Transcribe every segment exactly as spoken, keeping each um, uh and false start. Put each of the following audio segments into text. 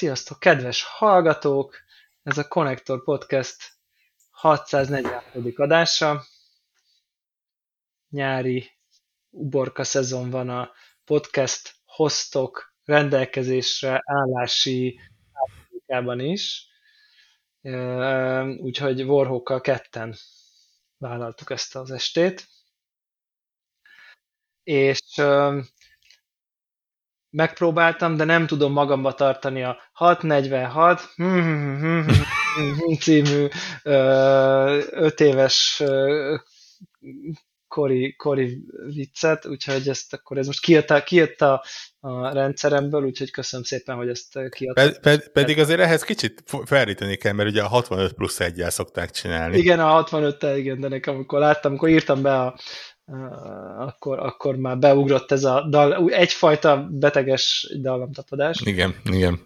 Sziasztok, kedves hallgatók! Ez a Konnektor Podcast hatszáznegyvenhatodik adása. Nyári uborka szezon van, a podcast hostok rendelkezésre állási átlagában is. Úgyhogy Varhókkal ketten vállaltuk ezt az estét. És... megpróbáltam, de nem tudom magamba tartani a hatszáznegyvenhat című öt éves kori, kori viccet, úgyhogy ezt akkor ez most kijött a, kijött a, a rendszeremből, úgyhogy köszönöm szépen, hogy ezt kiadtam. Ped, ped, pedig azért ehhez kicsit felríteni kell, mert ugye a hatvanöt plusz egyel szokták csinálni. Igen, a hatvanöttel, igen, de nekem amikor láttam, amikor írtam be a Akkor, akkor már beugrott ez a dal, egyfajta beteges dallamtapadás. Igen, igen.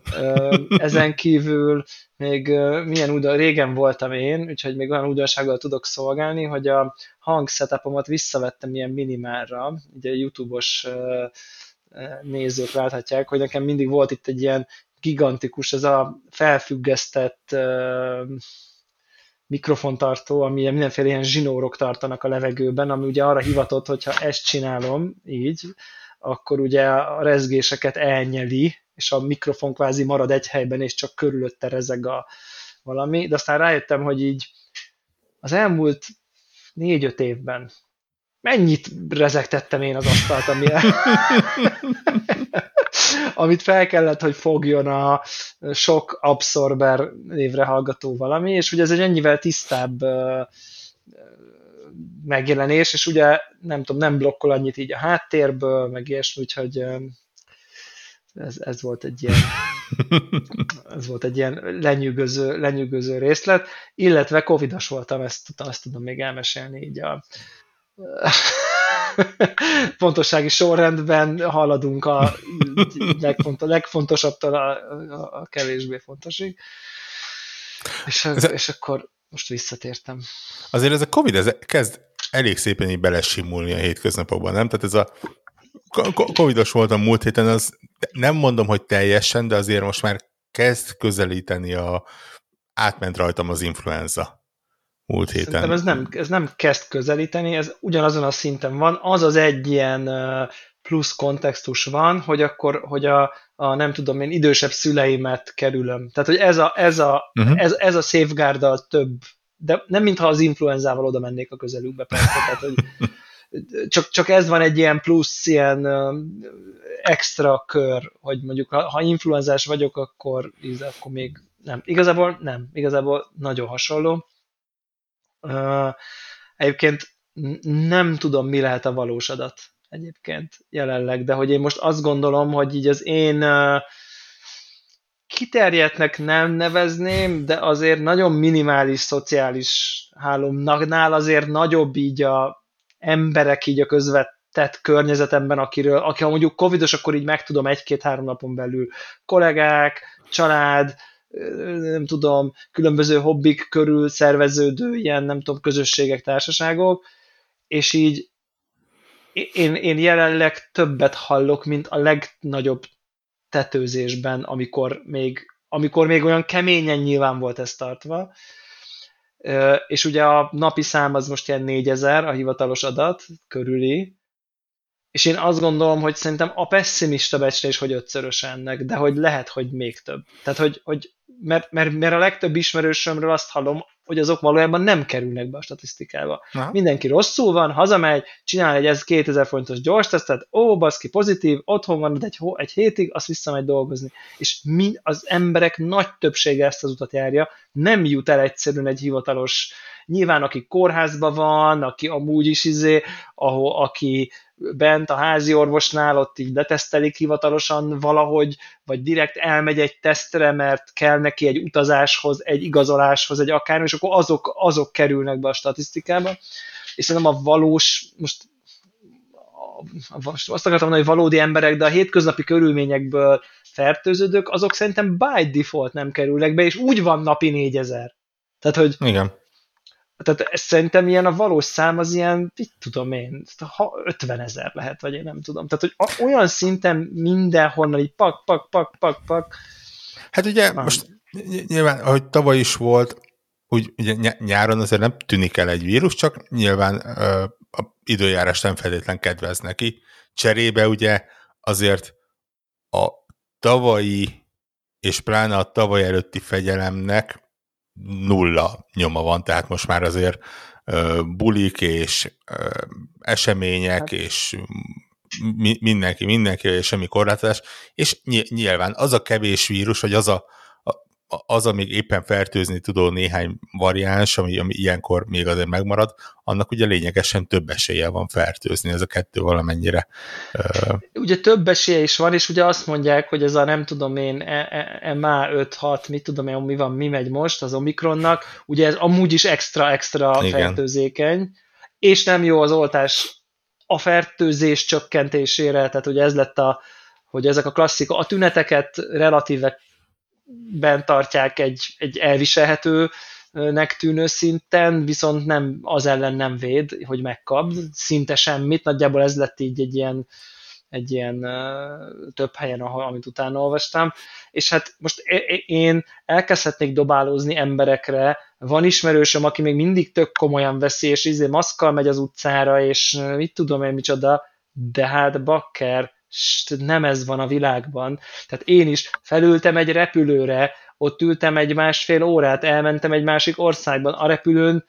Ezen kívül még milyen újdon, régen voltam én, úgyhogy még olyan újdonsággal tudok szolgálni, hogy a hangsetupomat visszavettem ilyen minimálra, ugye a YouTube-os nézők láthatják, hogy nekem mindig volt itt egy ilyen gigantikus, ez a felfüggesztett mikrofontartó, ami mindenféle ilyen zsinórok tartanak a levegőben, ami ugye arra hivatott, hogyha ezt csinálom így, akkor ugye a rezgéseket elnyeli, és a mikrofon kvázi marad egy helyben, és csak körülötte rezeg a valami. De aztán rájöttem, hogy így az elmúlt négy-öt évben mennyit rezegtettem én az asztalt, ami el... amit fel kellett, hogy fogjon a sok abszorber névre hallgató valami, és ugye ez egy ennyivel tisztább megjelenés, és ugye nem tudom, nem blokkol annyit így a háttérből, meg ilyesmi, úgyhogy ez, ez volt egy ilyen ez volt egy ilyen lenyűgöző, lenyűgöző részlet, illetve covidos voltam, ezt tudtam, ezt tudom még elmesélni így a pontossági sorrendben haladunk a legfontosabbtól a, a, a kevésbé fontosig. És, ez, és akkor most visszatértem. Azért ez a Covid ez kezd elég szépen így belesimulni a hétköznapokban, nem? Tehát ez a covidos voltam múlt héten, az nem mondom, hogy teljesen, de azért most már kezd közelíteni a átment rajtam az influenza. Múlt héten. Szerintem ez nem, ez nem kezd közelíteni, ez ugyanazon a szinten van. Az az egy ilyen plusz kontextus van, hogy akkor, hogy a, a nem tudom én, idősebb szüleimet kerülöm. Tehát, hogy ez a, ez a, uh-huh. ez, ez a safeguard-dal több, de nem mintha az influenzával oda mennék a közelükbe. Persze. Tehát, hogy csak, csak ez van egy ilyen plusz, ilyen extra kör, hogy mondjuk, ha, ha influenzás vagyok, akkor, akkor még nem. Igazából nem. Igazából nagyon hasonló. Uh, egyébként nem tudom, mi lehet a valós adat egyébként jelenleg, de hogy én most azt gondolom, hogy így az én uh, kiterjedtnek nem nevezném, de azért nagyon minimális szociális hálómnál azért nagyobb így a emberek így a közvetett környezetemben, akiről, aki ha mondjuk covidos, akkor így megtudom egy-két-három napon belül kollégák, család, nem tudom, különböző hobbik körül szerveződő ilyen, nem tudom, közösségek, társaságok, és így én, én jelenleg többet hallok, mint a legnagyobb tetőzésben, amikor még, amikor még olyan keményen nyilván volt ez tartva, és ugye a napi szám az most ilyen négyezer, a hivatalos adat körüli, és én azt gondolom, hogy szerintem a pessimista becslés, hogy ötszörös ennek, de hogy lehet, hogy még több. Tehát, hogy, hogy mert, mert, mert a legtöbb ismerősömről azt hallom, hogy azok valójában nem kerülnek be a statisztikába. Aha. Mindenki rosszul van, hazamegy, csinál egy ez kétezer forintos gyors tesztet, ó, baszki, pozitív, otthon van egy, hó, egy hétig, azt visszamegy dolgozni. És mind az emberek nagy többsége ezt az utat járja, nem jut el egyszerűen egy hivatalos, nyilván aki kórházban van, aki amúgy is izé, ahol, aki bent a házi orvosnál, ott így letesztelik hivatalosan valahogy, vagy direkt elmegy egy tesztre, mert kell neki egy utazáshoz, egy igazoláshoz, egy akármi, és akkor azok, azok kerülnek be a statisztikába. És szerintem a valós, most, most azt akartam mondani, hogy valódi emberek, de a hétköznapi körülményekből fertőződők, azok szerintem by default nem kerülnek be, és úgy van napi négyezer. Tehát, hogy... igen. Tehát szerintem ilyen a valós szám az ilyen, mit tudom én, ha ötvenezer lehet, vagy én nem tudom. Tehát, hogy olyan szinten mindenhonnan így pak, pak, pak, pak, pak. Hát ugye nem. Most nyilván, ahogy tavaly is volt, úgy ugye nyáron azért nem tűnik el egy vírus, csak nyilván ö, a időjárás nem feltétlen kedvez neki. Cserébe ugye azért a tavalyi és pláne a tavaly előtti fegyelemnek nulla nyoma van, tehát most már azért ö, bulik és ö, események, hát. és mi, mindenki, mindenki, és semmi korlátozás, és nyilván az a kevés vírus, vagy az a, a, az, amíg éppen fertőzni tudó néhány variáns, ami, ami ilyenkor még azért megmarad, annak ugye lényegesen több esélye van fertőzni, ez a kettő valamennyire. Ö... Ugye több esélye is van, és ugye azt mondják, hogy ez a nem tudom én, em á öt hat, mit tudom én, mi van, mi megy most az Omikronnak, ugye ez amúgy is extra-extra fertőzékeny, és nem jó az oltás a fertőzés csökkentésére, tehát ugye ez lett a, hogy ezek a klasszik, a tüneteket relatíve bent tartják egy, egy elviselhetőnek tűnő szinten, viszont nem, az ellen nem véd, hogy megkapd szinte semmit, nagyjából ez lett így egy ilyen, egy ilyen több helyen, amit utána olvastam, és hát most én elkezdhetnék dobálózni emberekre, van ismerősöm, aki még mindig tök komolyan veszi, és izé maszkkal megy az utcára, és mit tudom én micsoda, de hát bakker, nem ez van a világban. Tehát én is felültem egy repülőre, ott ültem egy másfél órát, elmentem egy másik országban, a repülőn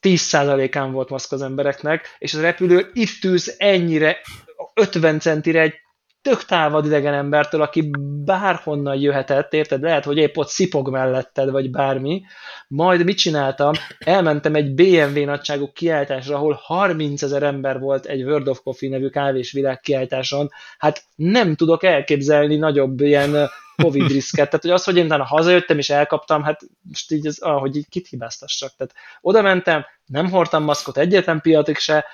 tíz százalékán volt maszk az embereknek, és a repülő itt ülsz ennyire, ötven centire egy tök távad idegen embertől, aki bárhonnan jöhetett, érted? Lehet, hogy épp ott szipog melletted, vagy bármi. Majd mit csináltam? Elmentem egy bé em vé nagyságú kiállításra, ahol harmincezer ember volt egy World of Coffee nevű kávés világ kiállításon. Hát nem tudok elképzelni nagyobb ilyen Covid riszket. Tehát, hogy az, hogy én utána hazajöttem és elkaptam, hát most így, az, ahogy így kit hibáztassak. Tehát oda mentem, nem hordtam maszkot egyetlen pillanatig se.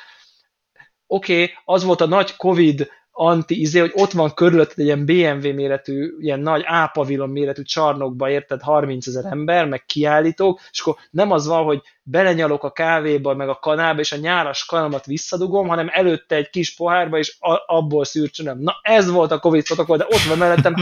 Oké, okay, az volt a nagy Covid anti-izé, hogy ott van körülötted egy ilyen bé em vé méretű, ilyen nagy A-pavilon méretű csarnokba, érted, harmincezer ember, meg kiállítók, és akkor nem az van, hogy belenyalok a kávéba, meg a kanálba, és a nyálas kanamat visszadugom, hanem előtte egy kis pohárba, és a- abból szürcsönöm. Na ez volt a Covid protokoll, de ott van mellettem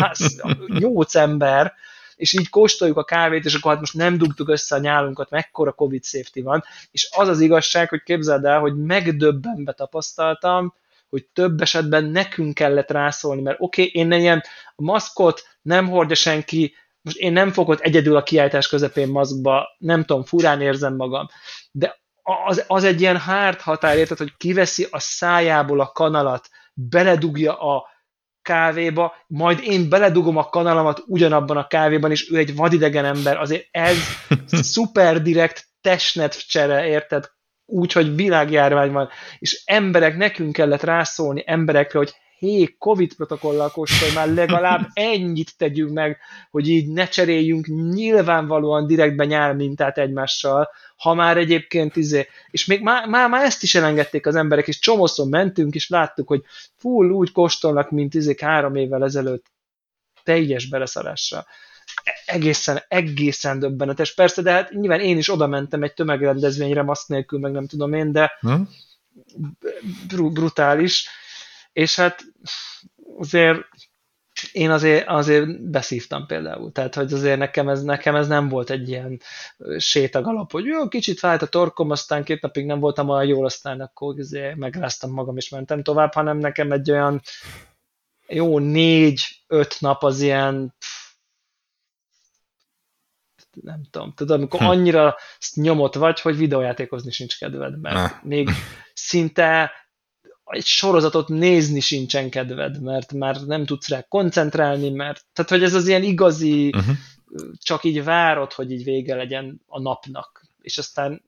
nyolc ember, és így kóstoljuk a kávét, és akkor hát most nem dugtuk össze a nyálunkat, mekkora Covid safety van, és az az igazság, hogy képzeld el, hogy megdöbbenve tapasztaltam, hogy több esetben nekünk kellett rászólni, mert oké, okay, én ilyen maszkot nem hordja senki, most én nem fogok egyedül a kiállítás közepén maszkba, nem tudom, furán érzem magam, de az, az egy ilyen hard határ, érted, hogy kiveszi a szájából a kanalat, beledugja a kávéba, majd én beledugom a kanalamat ugyanabban a kávéban, és ő egy vadidegen ember, azért ez szuper direkt testnetvcsere, érted, úgy, hogy világjárvány van, és emberek, nekünk kellett rászólni emberekre, hogy hé, Covid protokollal kóstolj, már legalább ennyit tegyünk meg, hogy így ne cseréljünk nyilvánvalóan direktben nyálmintát egymással, ha már egyébként izé, és még már má, má ezt is elengedték az emberek, és csomószor mentünk, és láttuk, hogy full úgy kóstolnak, mint izék három évvel ezelőtt teljes beleszarásra. Egészen, egészen döbbenetes. Persze, de hát nyilván én is oda mentem egy tömegrendezvényre, maszk nélkül, meg nem tudom én, de hmm? br- brutális. És hát azért én azért, azért beszívtam például. Tehát, hogy azért nekem ez, nekem ez nem volt egy ilyen sétag alap, hogy jó, kicsit fájt a torkom, aztán két napig nem voltam olyan jól, aztán akkor azért megráztam magam, és mentem tovább, hanem nekem egy olyan jó négy-öt nap az ilyen nem tudom, tudod, amikor hm. annyira nyomott vagy, hogy videójátékozni sincs kedved, mert ne. Még szinte egy sorozatot nézni sincsen kedved, mert már nem tudsz rá koncentrálni, mert tehát, hogy ez az ilyen igazi, uh-huh. csak így várod, hogy így vége legyen a napnak, és aztán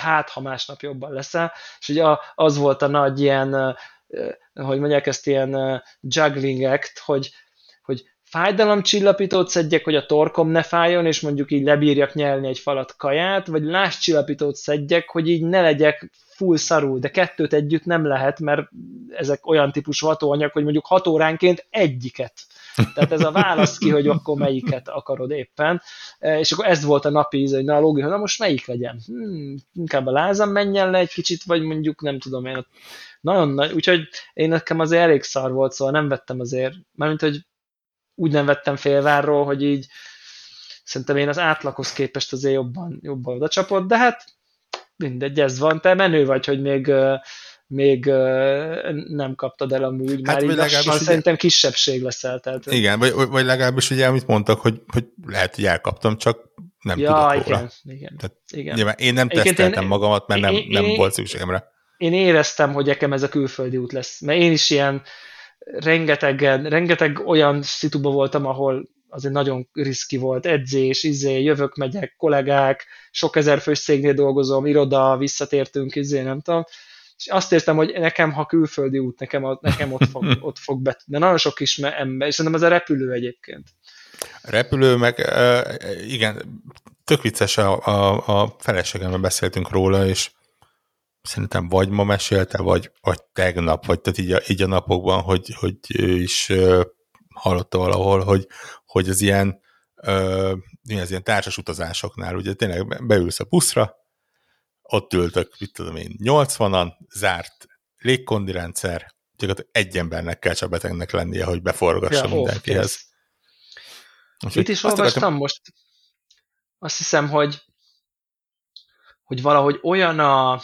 hát, ha másnap jobban leszel, és ugye az volt a nagy ilyen, hogy mondják ezt, ilyen juggling act, hogy, hogy fájdalomcsillapítót szedjek, hogy a torkom ne fájjon, és mondjuk így lebírjak nyelni egy falat kaját, vagy lázcsillapítót szedjek, hogy így ne legyek full szarul, de kettőt együtt nem lehet, mert ezek olyan típusú hatóanyag, hogy mondjuk hat óránként egyiket. Tehát ez a válasz ki, hogy akkor melyiket akarod éppen. És akkor ez volt a napi íz, hogy na a logika, na most melyik legyen? Hmm, inkább a lázam menjen le egy kicsit, vagy mondjuk nem tudom én. Nagyon nagy, úgyhogy én nekem azért elég szar volt, szóval nem vettem azért, mármint, hogy úgy nem vettem fél Varról, hogy így szerintem én az átlaghoz képest azért jobban, jobban oda csapott, de hát mindegy, ez van, te menő vagy, hogy még, még nem kaptad el amúgy, hát, már így lassan szerintem ugye... kisebbség leszel. Tehát... Igen, vagy, vagy legalábbis ugye, amit mondtak, hogy, hogy lehet, hogy elkaptam, csak nem ja, tudok igen, róla. Igen, tehát, igen. Nyilván, én nem egyébként teszteltem én, magamat, mert én, nem, nem én, volt szükségem rá. Én éreztem, hogy nekem ez a külföldi út lesz, mert én is ilyen rengetegen, rengeteg olyan szituba voltam, ahol azért nagyon riszki volt, edzés, izé, jövök, megyek, kollégák, sok ezer fős cégnél dolgozom, iroda, visszatértünk, izé, nem tudom. És azt értem, hogy nekem, ha külföldi út, nekem, nekem ott fog, ott fog bet... De nagyon sok is ember, és szerintem ez a repülő egyébként. Repülő, meg igen, tök vicces, a, a, a feleségemmel beszéltünk róla, és szerintem vagy ma mesélte, vagy, vagy tegnap, vagy tehát így a, így a napokban, hogy, hogy is hallotta valahol, hogy, hogy az ilyen, ö, az ilyen társas utazásoknál, ugye tényleg beülsz a buszra, ott ültök, mit tudom én, nyolcvanan, zárt légkondirendszer, csak egy embernek kell csak betegnek lennie, hogy beforgassa ja, mindenkihez. Úgyhogy itt is olvastam akartam... most. Azt hiszem, hogy, hogy valahogy olyan a,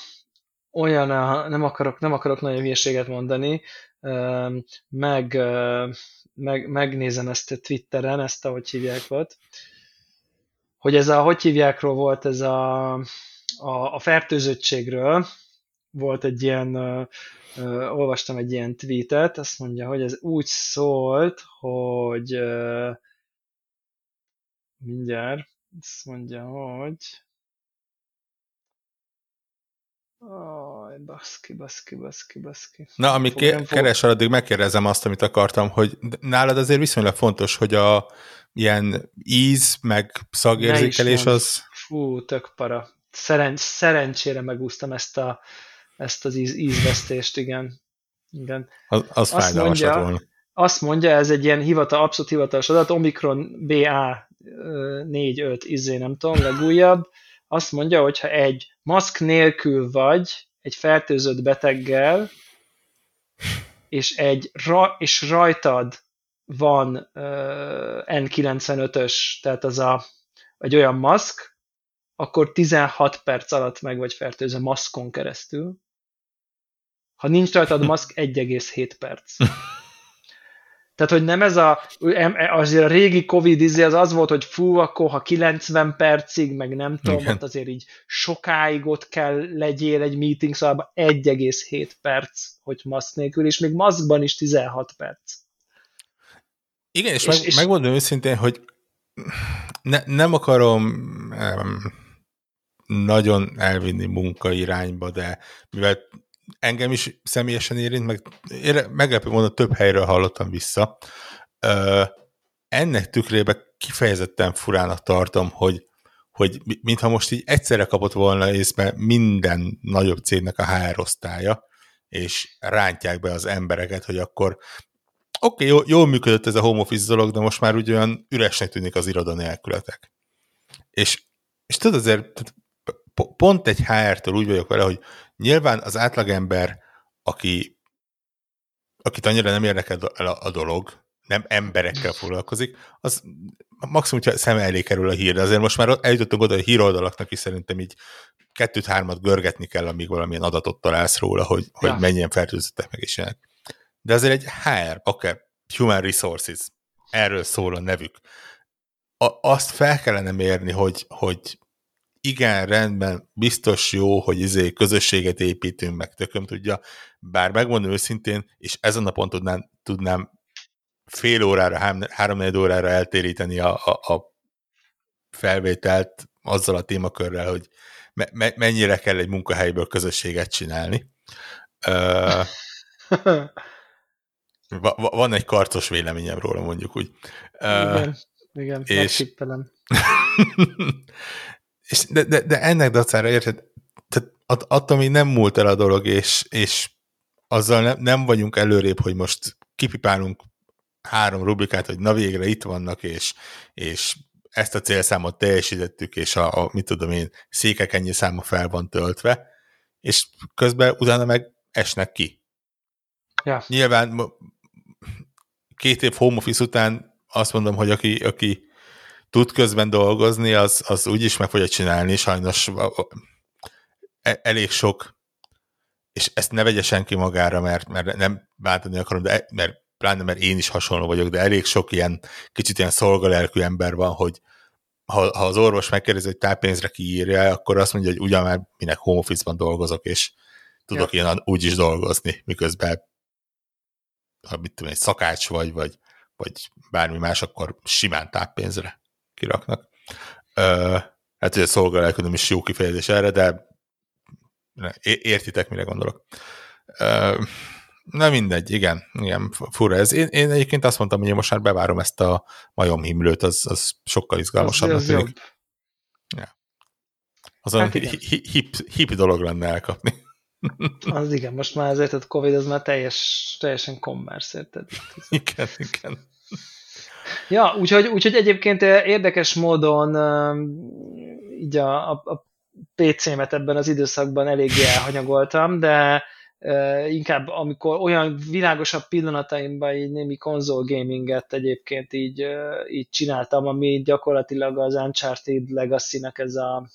olyan a, nem akarok, nem akarok nagyon hülyeséget mondani, meg, meg megnézem ezt a Twitteren, ezt ahogy hívják volt, hogy ez a, hogy hívjákról volt ez a, a, a fertőzöttségről, volt egy ilyen, ö, ö, olvastam egy ilyen tweetet, azt mondja, hogy ez úgy szólt, hogy ö, mindjárt, azt mondja, hogy Aj, baszki, baszki, baszki, baszki. Na, amíg ké- keresel, addig megkérdezem azt, amit akartam, hogy nálad azért viszonylag fontos, hogy a ilyen íz, meg szagérzékelés az... Fú, tök para. Szeren- szerencsére megúsztam ezt, a, ezt az íz- ízvesztést, igen. igen. Az, az fájdalmasat volna. Azt mondja, ez egy ilyen hivatal, abszolút hivatalos adat, Omikron bé á négy öt izé, nem tudom, legújabb. Azt mondja, hogyha egy maszk nélkül vagy egy fertőzött beteggel, és, egy ra- és rajtad van uh, en kilencvenötös, tehát az a, egy olyan maszk, akkor tizenhat perc alatt meg vagy fertőzve maszkon keresztül. Ha nincs rajtad maszk, egy egész hét perc. Tehát, hogy nem ez a, azért a régi Covid izé az az volt, hogy fú, akkor ha kilencven percig, meg nem tudom, hát azért így sokáig ott kell legyél egy meeting, szóval egy egész hét perc, hogy maszk nélkül, és még maszkban is tizenhat perc. Igen, és, és, meg, és megmondom őszintén, hogy ne, nem akarom um, nagyon elvinni munkairányba, de mivel engem is személyesen érint, meg meglepő módon több helyről hallottam vissza. Ö, ennek tükrében kifejezetten furának tartom, hogy, hogy mintha most így egyszerre kapott volna észbe minden nagyobb cégnek a há er osztálya, és rántják be az embereket, hogy akkor oké, okay, jól működött ez a home office dolog, de most már úgy olyan üresnek tűnik az iroda nélkületek. És, és tudod azért, pont egy há er-től úgy vagyok vele, hogy nyilván az átlagember, aki, akit annyira nem érdekel a dolog, nem emberekkel foglalkozik, az maximum, hogyha szem elé kerül a hír, de azért most már eljutottunk oda a híroldalaknak is, szerintem így kettőt-hármat görgetni kell, amíg valamilyen adatot találsz róla, hogy, ja. hogy mennyien fertőzöttek meg is jönnek. De azért egy há er, akár Human Resources, erről szól a nevük. A, azt fel kellene mérni, hogy, hogy igen, rendben, biztos jó, hogy izé közösséget építünk, meg tököm tudja, bár megmondom őszintén, és ezen a ponton tudnám, tudnám fél órára, három-négy órára eltéríteni a, a, a felvételt azzal a témakörrel, hogy me, me, mennyire kell egy munkahelyből közösséget csinálni. Uh, va, va, van egy karcos véleményem róla, mondjuk úgy. Uh, igen, igen, megtippelem. De, de, de ennek dacára érted, tehát att, attól még nem múlt el a dolog, és, és azzal nem, nem vagyunk előrébb, hogy most kipipálunk három rubrikát, hogy na végre itt vannak, és, és ezt a célszámot teljesítettük, és a, a mit tudom én, székek ennyi száma fel van töltve, és közben utána meg esnek ki. Ja. Nyilván két év home office után azt mondom, hogy aki, aki tud közben dolgozni, az, az úgyis meg fogja csinálni, sajnos elég sok, és ezt ne vegye senki magára, mert, mert nem bántani akarom, de mert, pláne mert én is hasonló vagyok, de elég sok ilyen, kicsit ilyen szolgalelkű ember van, hogy ha, ha az orvos megkérdezi, hogy táppénzre kiírja, akkor azt mondja, hogy ugyan már minek home office-ban dolgozok, és tudok ja. ilyen úgy is dolgozni, miközben ha mit tudom, egy szakács vagy, vagy, vagy bármi más, akkor simán táppénzre kiraknak. Ö, hát, hogy a szolgalelkű nem is jó kifejezés erre, de értitek, mire gondolok. Ö, Na mindegy, igen, igen, fura ez. Én, én egyébként azt mondtam, hogy én most már bevárom ezt a majomhimlőt, az, az sokkal izgalmasabbnak tűnik. Ja. Azon hát hi- hip, hip dolog lenne elkapni. Az igen, most már azért a Covid az már teljes, teljesen kommersz, érted? Igen, igen. Ja, úgyhogy, úgyhogy egyébként érdekes módon így a, a, a pé cémet ebben az időszakban eléggé elhanyagoltam, de inkább amikor olyan világosabb pillanataimban így némi konzol gaminget egyébként így, így csináltam, ami gyakorlatilag az Uncharted Legacy-nek ez a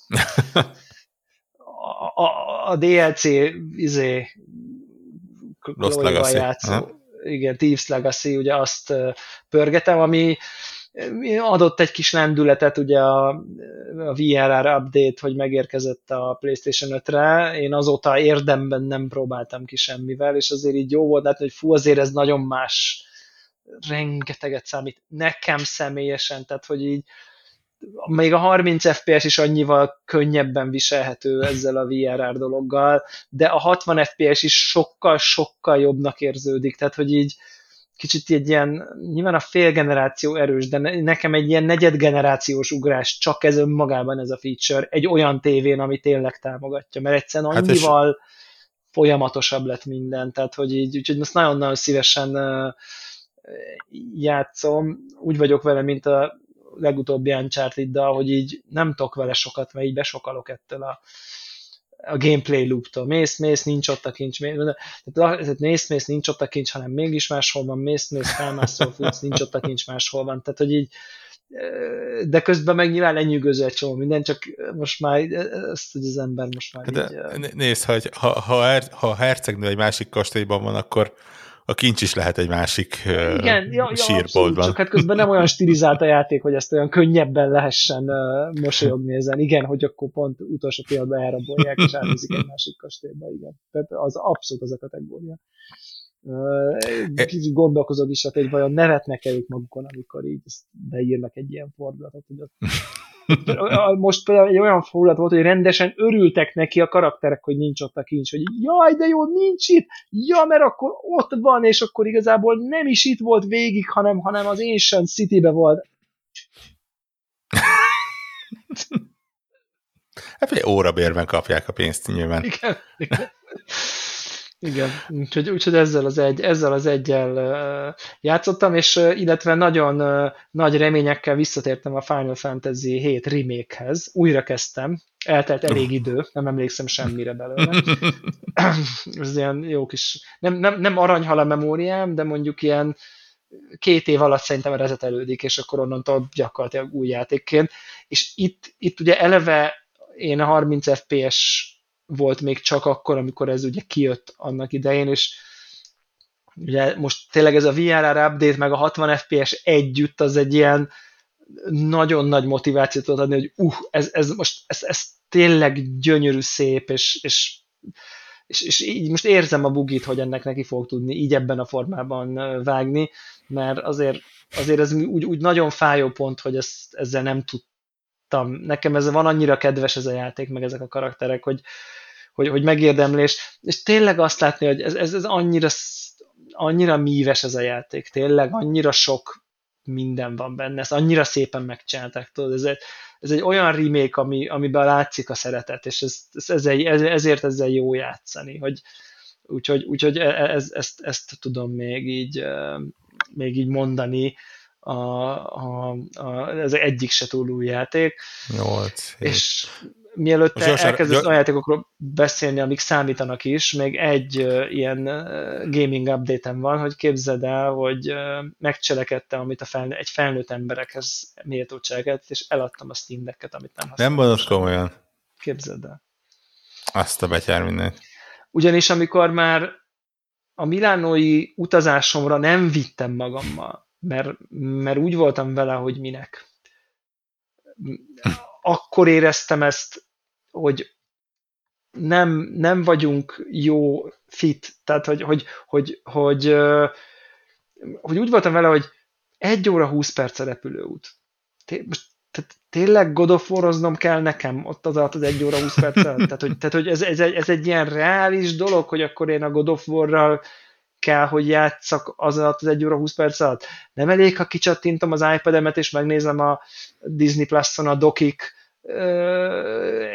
a, a, a dé el cé izé Chloe-val játszó, igen, Thieves Legacy, ugye azt pörgetem, ami adott egy kis lendületet ugye a, a vé er er update, hogy megérkezett a PlayStation ötre, én azóta érdemben nem próbáltam ki semmivel, és azért így jó volt látni, hogy fú, azért ez nagyon más, rengeteget számít nekem személyesen, tehát hogy így még a harminc ef pé es is annyival könnyebben viselhető ezzel a vé er er dologgal, de a hatvan ef pé es is sokkal-sokkal jobbnak érződik, tehát hogy így kicsit egy ilyen, nyilván a fél generáció erős, de nekem egy ilyen negyedgenerációs ugrás, csak ez önmagában ez a feature, egy olyan tévén, ami tényleg támogatja, mert egyszerűen annyival hát és... folyamatosabb lett minden, tehát hogy így, úgyhogy most nagyon-nagyon szívesen uh, játszom, úgy vagyok vele, mint a legutóbbi Uncharted-dal, hogy így nem tudok vele sokat, mert így besokalok ettől a a gameplay loop-tól. Mész, mész, nincs ott a kincs, mész, tehát mész, mész, nincs ott a kincs, hanem mégis máshol van, mész, mész, felmászol, futsz, nincs ott a kincs, máshol van. Tehát, hogy így, de közben meg nyilván lenyűgöző egy csomó minden, csak most már ezt, hogy az ember most már de így... Nézd, hogy ha, ha, ha a hercegnő egy másik kastélyban van, akkor a kincs is lehet egy másik uh, igen, ja, sírboltban. Ja, csak hát közben nem olyan stilizált a játék, hogy ezt olyan könnyebben lehessen uh, mosolyogni ezen. Igen, hogy akkor pont utolsó pillanatban elrabolják, és elnézik egy másik kastélyba. Igen. Tehát az abszolút az a kategória. Uh, kicsit gondolkozok is, hogy vajon nevetnek-e ők magukon, amikor így beírnak egy ilyen fordulatot. Most például egy olyan fordulat volt, hogy rendesen örültek neki a karakterek, hogy nincs ott a kincs, hogy jaj, de jó, nincs itt, ja, mert akkor ott van, és akkor igazából nem is itt volt végig, hanem, hanem az Ancient City-be volt. Hát egy órabérben kapják a pénzt nyilván. Igen, igen. Igen, úgyhogy, úgyhogy ezzel az egy, ezzel az egyel játszottam, és illetve nagyon nagy reményekkel visszatértem a Final Fantasy hét remake-hez. Újra kezdtem, eltelt elég idő, nem emlékszem semmire belőle. Ez ilyen jó kis, nem, nem, nem aranyhal a memóriám, de mondjuk ilyen két év alatt szerintem resetelődik, és akkor onnantól gyakorlatilag új játékként. És itt, itt ugye eleve én a harminc ef pé es volt még csak akkor, amikor ez ugye kijött annak idején, és ugye most tényleg ez a vé er er update meg a hatvan ef pé es együtt az egy ilyen nagyon nagy motivációt tud adni, hogy uh, ez, ez most ez, ez tényleg gyönyörű szép, és, és, és, és így most érzem a bugit, hogy ennek neki fog tudni így ebben a formában vágni, mert azért, azért ez úgy, úgy nagyon fájó pont, hogy ezt, ezzel nem tudtam. Nekem ez van annyira kedves ez a játék, meg ezek a karakterek, hogy Hogy, hogy megérdemlés, és tényleg azt látni, hogy ez, ez, ez annyira, annyira míves ez a játék, tényleg annyira sok minden van benne, ezt annyira szépen megcsinálták, tudod, ez egy, ez egy olyan remake, ami, amiben látszik a szeretet, és ez, ez, ez egy, ez, ezért ezzel jó játszani, hogy, úgyhogy, úgyhogy ez, ezt, ezt tudom még így, még így mondani, a, a, a, ez egyik se túl új játék. nyolc hét. És mielőtt elkezdesz olyan játékokról beszélni, amik számítanak is, még egy uh, ilyen gaming update-em van, hogy képzeld el, hogy uh, megcselekedtem, amit a felnő, egy felnőtt emberekhez méltó cselekedett, és eladtam a Steam Decket, amit nem használtam. Nem bonos komolyan. Képzeld el. Azt a betyár mindent. Ugyanis amikor már a milánói utazásomra nem vittem magammal, mert, mert úgy voltam vele, hogy minek. Akkor éreztem ezt, hogy nem, nem vagyunk jó fit, tehát hogy, hogy, hogy, hogy, hogy úgy voltam vele, hogy egy óra húsz perc a repülőút. Most tehát tényleg God of War-oznom kell nekem ott az alatt az egy óra húsz perc alatt? Tehát, hogy, tehát, hogy ez, ez, egy, ez egy ilyen reális dolog, hogy akkor én a God of War-ral kell, hogy játsszak az alatt az egy óra húsz perc alatt? Nem elég, ha kicsattintom az iPad-emet, és megnézem a Disney Plus-on a Dokik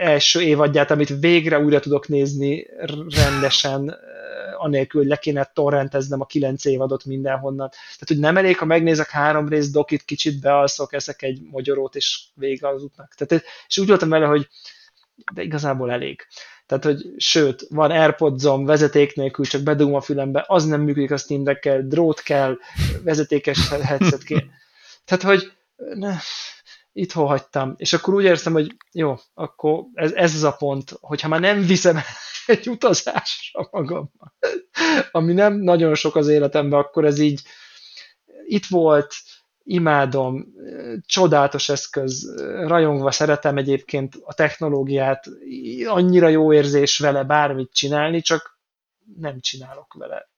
első évadját, amit végre újra tudok nézni rendesen, anélkül, hogy le kéne torrenteznem a kilenc évadot mindenhonnan. Tehát, hogy nem elég, ha megnézek három rész dokit, kicsit bealszok, eszek egy magyarót, és vége az útnak. Tehát, és úgy voltam vele, hogy de igazából elég. Tehát, hogy sőt, van AirPods-om, vezeték nélkül, csak bedugom a fülembe, az nem működik a Steam Deckkel, drót kell, vezetékes headset kell. Tehát, hogy ne, itthon hagytam. És akkor úgy éreztem, hogy jó, akkor ez, ez az a pont, hogyha már nem viszem egy utazásra magammal, ami nem nagyon sok az életemben, akkor ez így itt volt, imádom, csodálatos eszköz, rajongva szeretem egyébként a technológiát, annyira jó érzés vele bármit csinálni, csak nem csinálok vele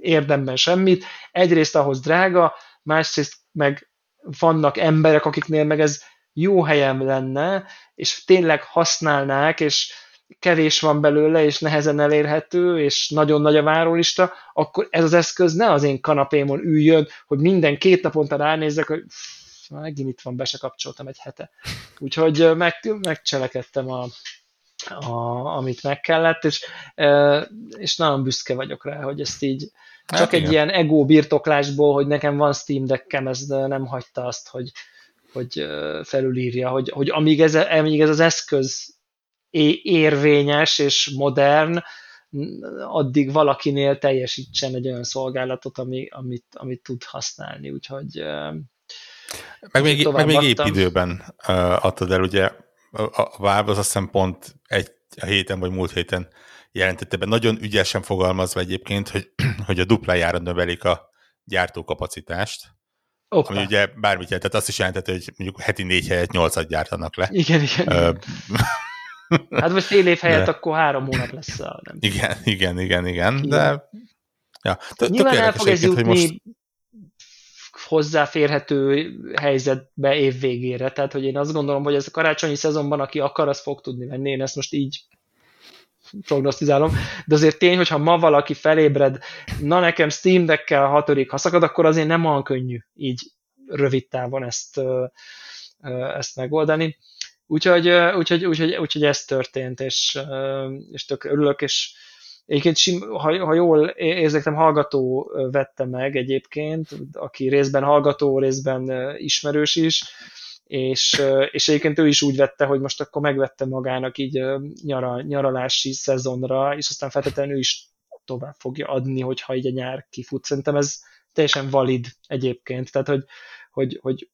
érdemben semmit. Egyrészt ahhoz drága, másrészt meg vannak emberek, akiknél meg ez jó helyem lenne, és tényleg használnák, és kevés van belőle, és nehezen elérhető, és nagyon nagy a várólista, akkor ez az eszköz ne az én kanapémon üljön, hogy minden két naponta ránézzek, hogy megint itt van, be se kapcsoltam egy hete. Úgyhogy meg, megcselekedtem, a, a, amit meg kellett, és, és nagyon büszke vagyok rá, hogy ezt így hát csak igen. Egy ilyen ego birtoklásból, hogy nekem van Steam Deckem, ez nem hagyta azt, hogy, hogy felülírja, hogy, hogy amíg, ez, amíg ez az eszköz érvényes és modern, addig valakinél teljesítsen egy olyan szolgálatot, ami, amit, amit tud használni, úgyhogy meg még, meg még épp időben adtad el, ugye a Valve az azt hiszem pont egy a héten vagy múlt héten jelentette be, nagyon ügyesen fogalmazva egyébként, hogy, hogy a duplájára növelik a gyártókapacitást. Opa. Ami ugye bármit jelentett, azt is jelentette, hogy mondjuk heti négy helyet nyolcat gyártanak le. Igen, igen. Ö, Hát most fél év helyett, de akkor három hónap lesz a... Nem. Igen, igen, igen, igen, de... Ja, nyilván el fog ez jutni most... hozzáférhető helyzetbe év végére, tehát hogy én azt gondolom, hogy ez a karácsonyi szezonban, aki akar, az fog tudni venni, én ezt most így prognosztizálom, de azért tény, hogyha ma valaki felébred, na nekem Steam Deckkel hatodik, ha szakad, akkor azért nem olyan könnyű így rövid távon ezt, ezt megoldani. Úgyhogy, úgyhogy, úgyhogy, úgyhogy ez történt, és, és tök örülök, és egyébként, ha, ha jól érzékeltem, hallgató vette meg egyébként, aki részben hallgató, részben ismerős is, és, és egyébként ő is úgy vette, hogy most akkor megvette magának így nyara, nyaralási szezonra, és aztán feltétlenül ő is tovább fogja adni, hogyha így a nyár kifut. Szerintem ez teljesen valid egyébként, tehát hogy Hogy, hogy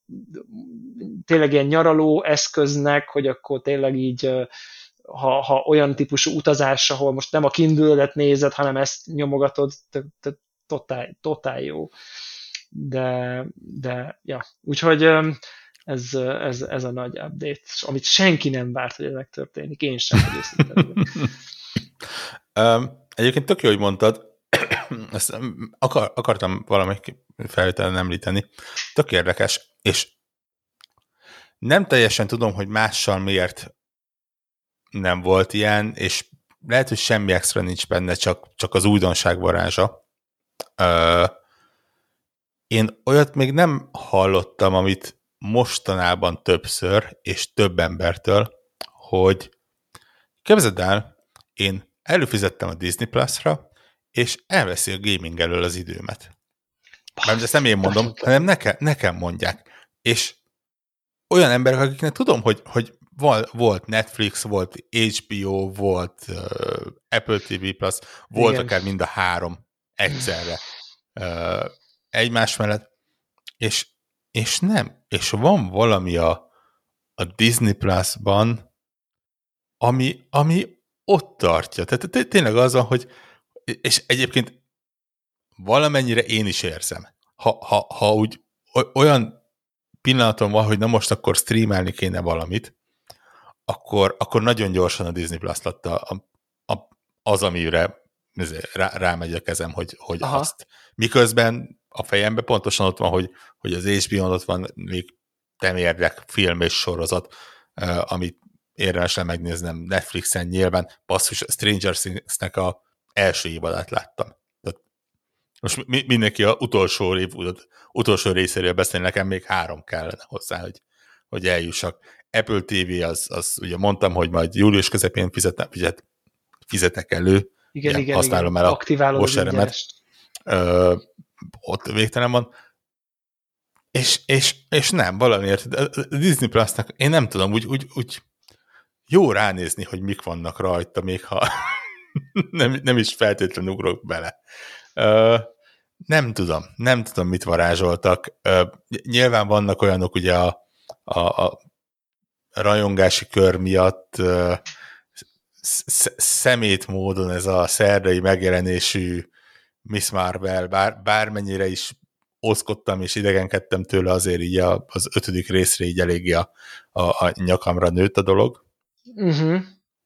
tényleg ilyen nyaraló eszköznek, hogy akkor tényleg így, ha, ha olyan típusú utazás, ahol most nem a Kindle-et nézed, hanem ezt nyomogatod, totál, totál jó. De, de ja, úgyhogy ez, ez, ez a nagy update, amit senki nem várt, hogy ez megtörténik, én sem. Egyébként tök jó, hogy mondtad, ezt akar, akartam valamelyik felvételen említeni. Tök érdekes, és nem teljesen tudom, hogy mással miért nem volt ilyen, és lehet, hogy semmi extra nincs benne, csak, csak az újdonság varázsa. Ö, én olyat még nem hallottam, amit mostanában többször, és több embertől, hogy képzeld el, én előfizettem a Disney Plus-ra, és elveszi a gaming elől az időmet. Mert ezt nem én mondom, hanem nekem, nekem mondják. És olyan emberek, akiknek tudom, hogy, hogy Val, volt Netflix, volt há bé o, volt uh, Apple té vé Plus, volt igen, akár mind a három egyszerre uh, egymás mellett, és, és nem. És van valami a, a Disney Plus-ban, ami, ami ott tartja. Tehát tényleg az, hogy és egyébként valamennyire én is érzem. Ha, ha, ha úgy olyan pillanatom van, hogy na most akkor streamelni kéne valamit, akkor, akkor nagyon gyorsan a Disney Plus lett a, a, az, amire rá, rámegy a kezem, hogy, hogy azt. Miközben a fejemben pontosan ott van, hogy, hogy az há bé o-n ott van még nem érdek film és sorozat, amit érdemes le megnéznem Netflixen nyilván. Basszus, Stranger Things-nek a első évadát láttam. Tehát most mi, mindenki a utolsó, év, utolsó részéről beszél, nekem még három kellene hozzá, hogy, hogy eljussak. Apple té vé, az, az ugye mondtam, hogy majd július közepén fizetem, fizet, fizetek elő. Igen, ugye, igen, használom igen, el aktiválod a vosseremet. Ott végtelen van. És, és, és nem, valamiért. A Disney Plus-nak én nem tudom, úgy, úgy, úgy jó ránézni, hogy mik vannak rajta, még ha nem, nem is feltétlenül ugrok bele. Ö, nem tudom, nem tudom, mit varázsoltak. Ö, nyilván vannak olyanok, ugye a, a, a rajongási kör miatt ö, sz, szemét módon ez a szerdai megjelenésű Miss Marvel, bár, bármennyire is oszkodtam és idegenkedtem tőle, azért így a, az ötödik részre így eléggé a, a, a nyakamra nőtt a dolog. Uh-huh.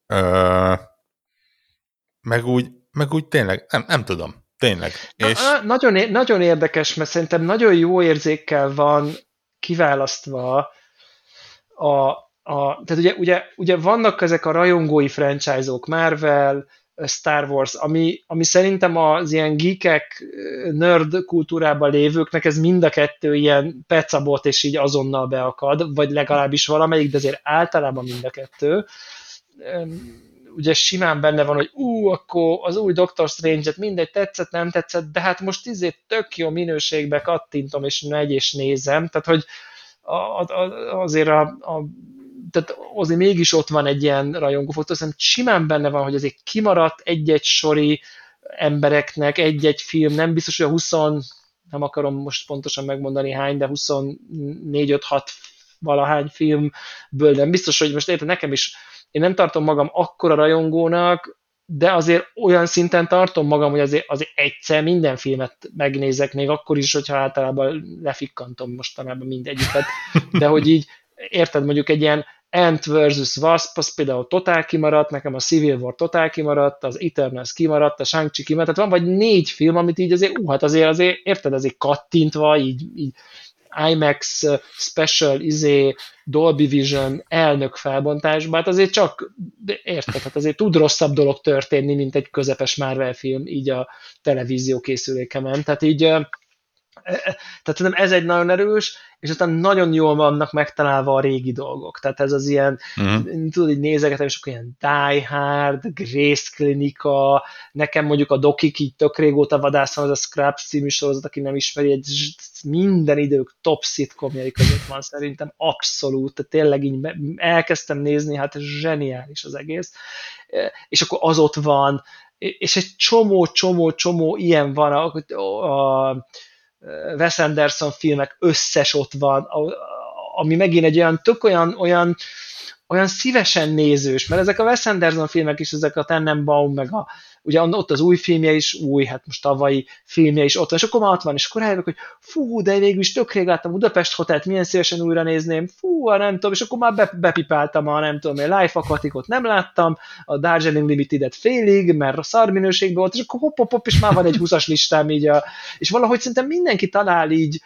Ö, meg, úgy, meg úgy tényleg, nem, nem tudom, tényleg. És... Na, nagyon, nagyon érdekes, mert szerintem nagyon jó érzékkel van kiválasztva a, a tehát ugye, ugye, ugye vannak ezek a rajongói franchise-ok, Marvel, Star Wars, ami, ami szerintem az ilyen geekek, nerd kultúrában lévőknek ez mind a kettő ilyen pecabot, és így azonnal beakad, vagy legalábbis valamelyik, de azért általában mind a kettő. Ugye simán benne van, hogy ú, akkor az új Doctor Strange-et mindegy, tetszett, nem tetszett, de hát most izé tök jó minőségbe kattintom, és megy, és nézem, tehát hogy a, a, azért a, a tehát azért mégis ott van egy ilyen rajongófotó, szerintem simán benne van, hogy azért kimaradt egy-egy sori embereknek, egy-egy film, nem biztos, hogy a húsz, nem akarom most pontosan megmondani hány, de huszonnégy öt hat valahány filmből, nem biztos, hogy most érted, nekem is, én nem tartom magam akkora rajongónak, de azért olyan szinten tartom magam, hogy azért, azért egyszer minden filmet megnézek, még akkor is, hogyha általában lefikkantom mostanában mindegyiket, de hogy így érted, mondjuk egy ilyen Ant versus. Wasp, az például totál kimaradt, nekem a Civil War totál kimaradt, az Eternals kimaradt, a Shang-Chi kimaradt, tehát van vagy négy film, amit így azért, uh, hát azért, azért érted, azért kattintva, így, így IMAX special, izé, Dolby Vision elnök felbontásban, hát azért csak, érted, hát azért tud rosszabb dolog történni, mint egy közepes Marvel film, így a televízió készülékemen, tehát így... Tehát szerintem ez egy nagyon erős, és aztán nagyon jól vannak megtalálva a régi dolgok. Tehát ez az ilyen, uh-huh. tudod, így nézegetem, és akkor ilyen Die Hard, Grace Klinika, nekem mondjuk a dokik így tök régóta vadászom, az a Scrubs című sorozat, aki nem ismeri, egy minden idők top szitkomjai között van szerintem, abszolút, tehát tényleg így elkezdtem nézni, hát zseniális az egész. És akkor az ott van, és egy csomó-csomó-csomó ilyen van, a, a Wes Anderson filmek összes ott van, ami megint egy olyan tök olyan, olyan, olyan szívesen nézős, mert ezek a Wes Anderson filmek is, ezek a Tenenbaum, meg a, ugye ott az új filmje is, új, hát most tavalyi filmje is ott van, és akkor már ott van, és akkor rájövök, hogy fú, de végül is tök rég láttam Budapest Hotelt, milyen szívesen újra nézném, fú, nem tudom, és akkor már be, bepipáltam a nem tudom, a Life Aquaticot nem láttam, a Darjeeling Limited-et félig, mert a szar minőségben volt, és akkor hopp, hopp, hopp, és már van egy húszas listám így, a, és valahogy szerintem mindenki talál így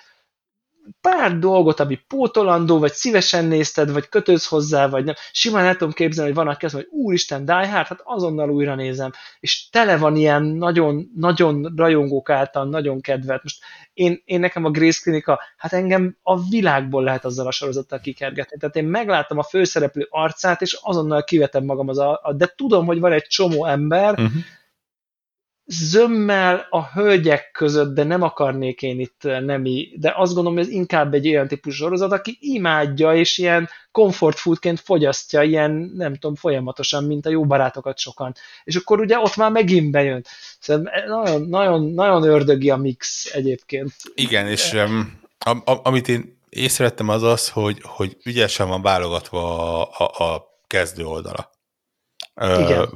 pár dolgot, ami pótolandó, vagy szívesen nézted, vagy kötődsz hozzá, vagy nem. Simán el tudom képzelni, hogy van, aki azt mondja, hogy úristen, Die Hard, hát azonnal újra nézem. És tele van ilyen nagyon, nagyon rajongók által, nagyon kedvelt. Most én, én nekem a Grace Klinika, hát engem a világból lehet azzal a sorozattal kikergetni. Tehát én megláttam a főszereplő arcát, és azonnal kivetem magam az a... de tudom, hogy van egy csomó ember, uh-huh. zömmel a hölgyek között, de nem akarnék én itt nemi, de azt gondolom, hogy ez inkább egy olyan típus sorozat, aki imádja, és ilyen comfort foodként fogyasztja, ilyen, nem tudom, folyamatosan, mint a jó barátokat sokan. És akkor ugye ott már megint bejön. Szerintem nagyon, nagyon, nagyon ördögi a mix egyébként. Igen, és um, am, amit én észrevettem az az, hogy, hogy ügyesen van válogatva a, a, a kezdő oldala. Igen. Uh,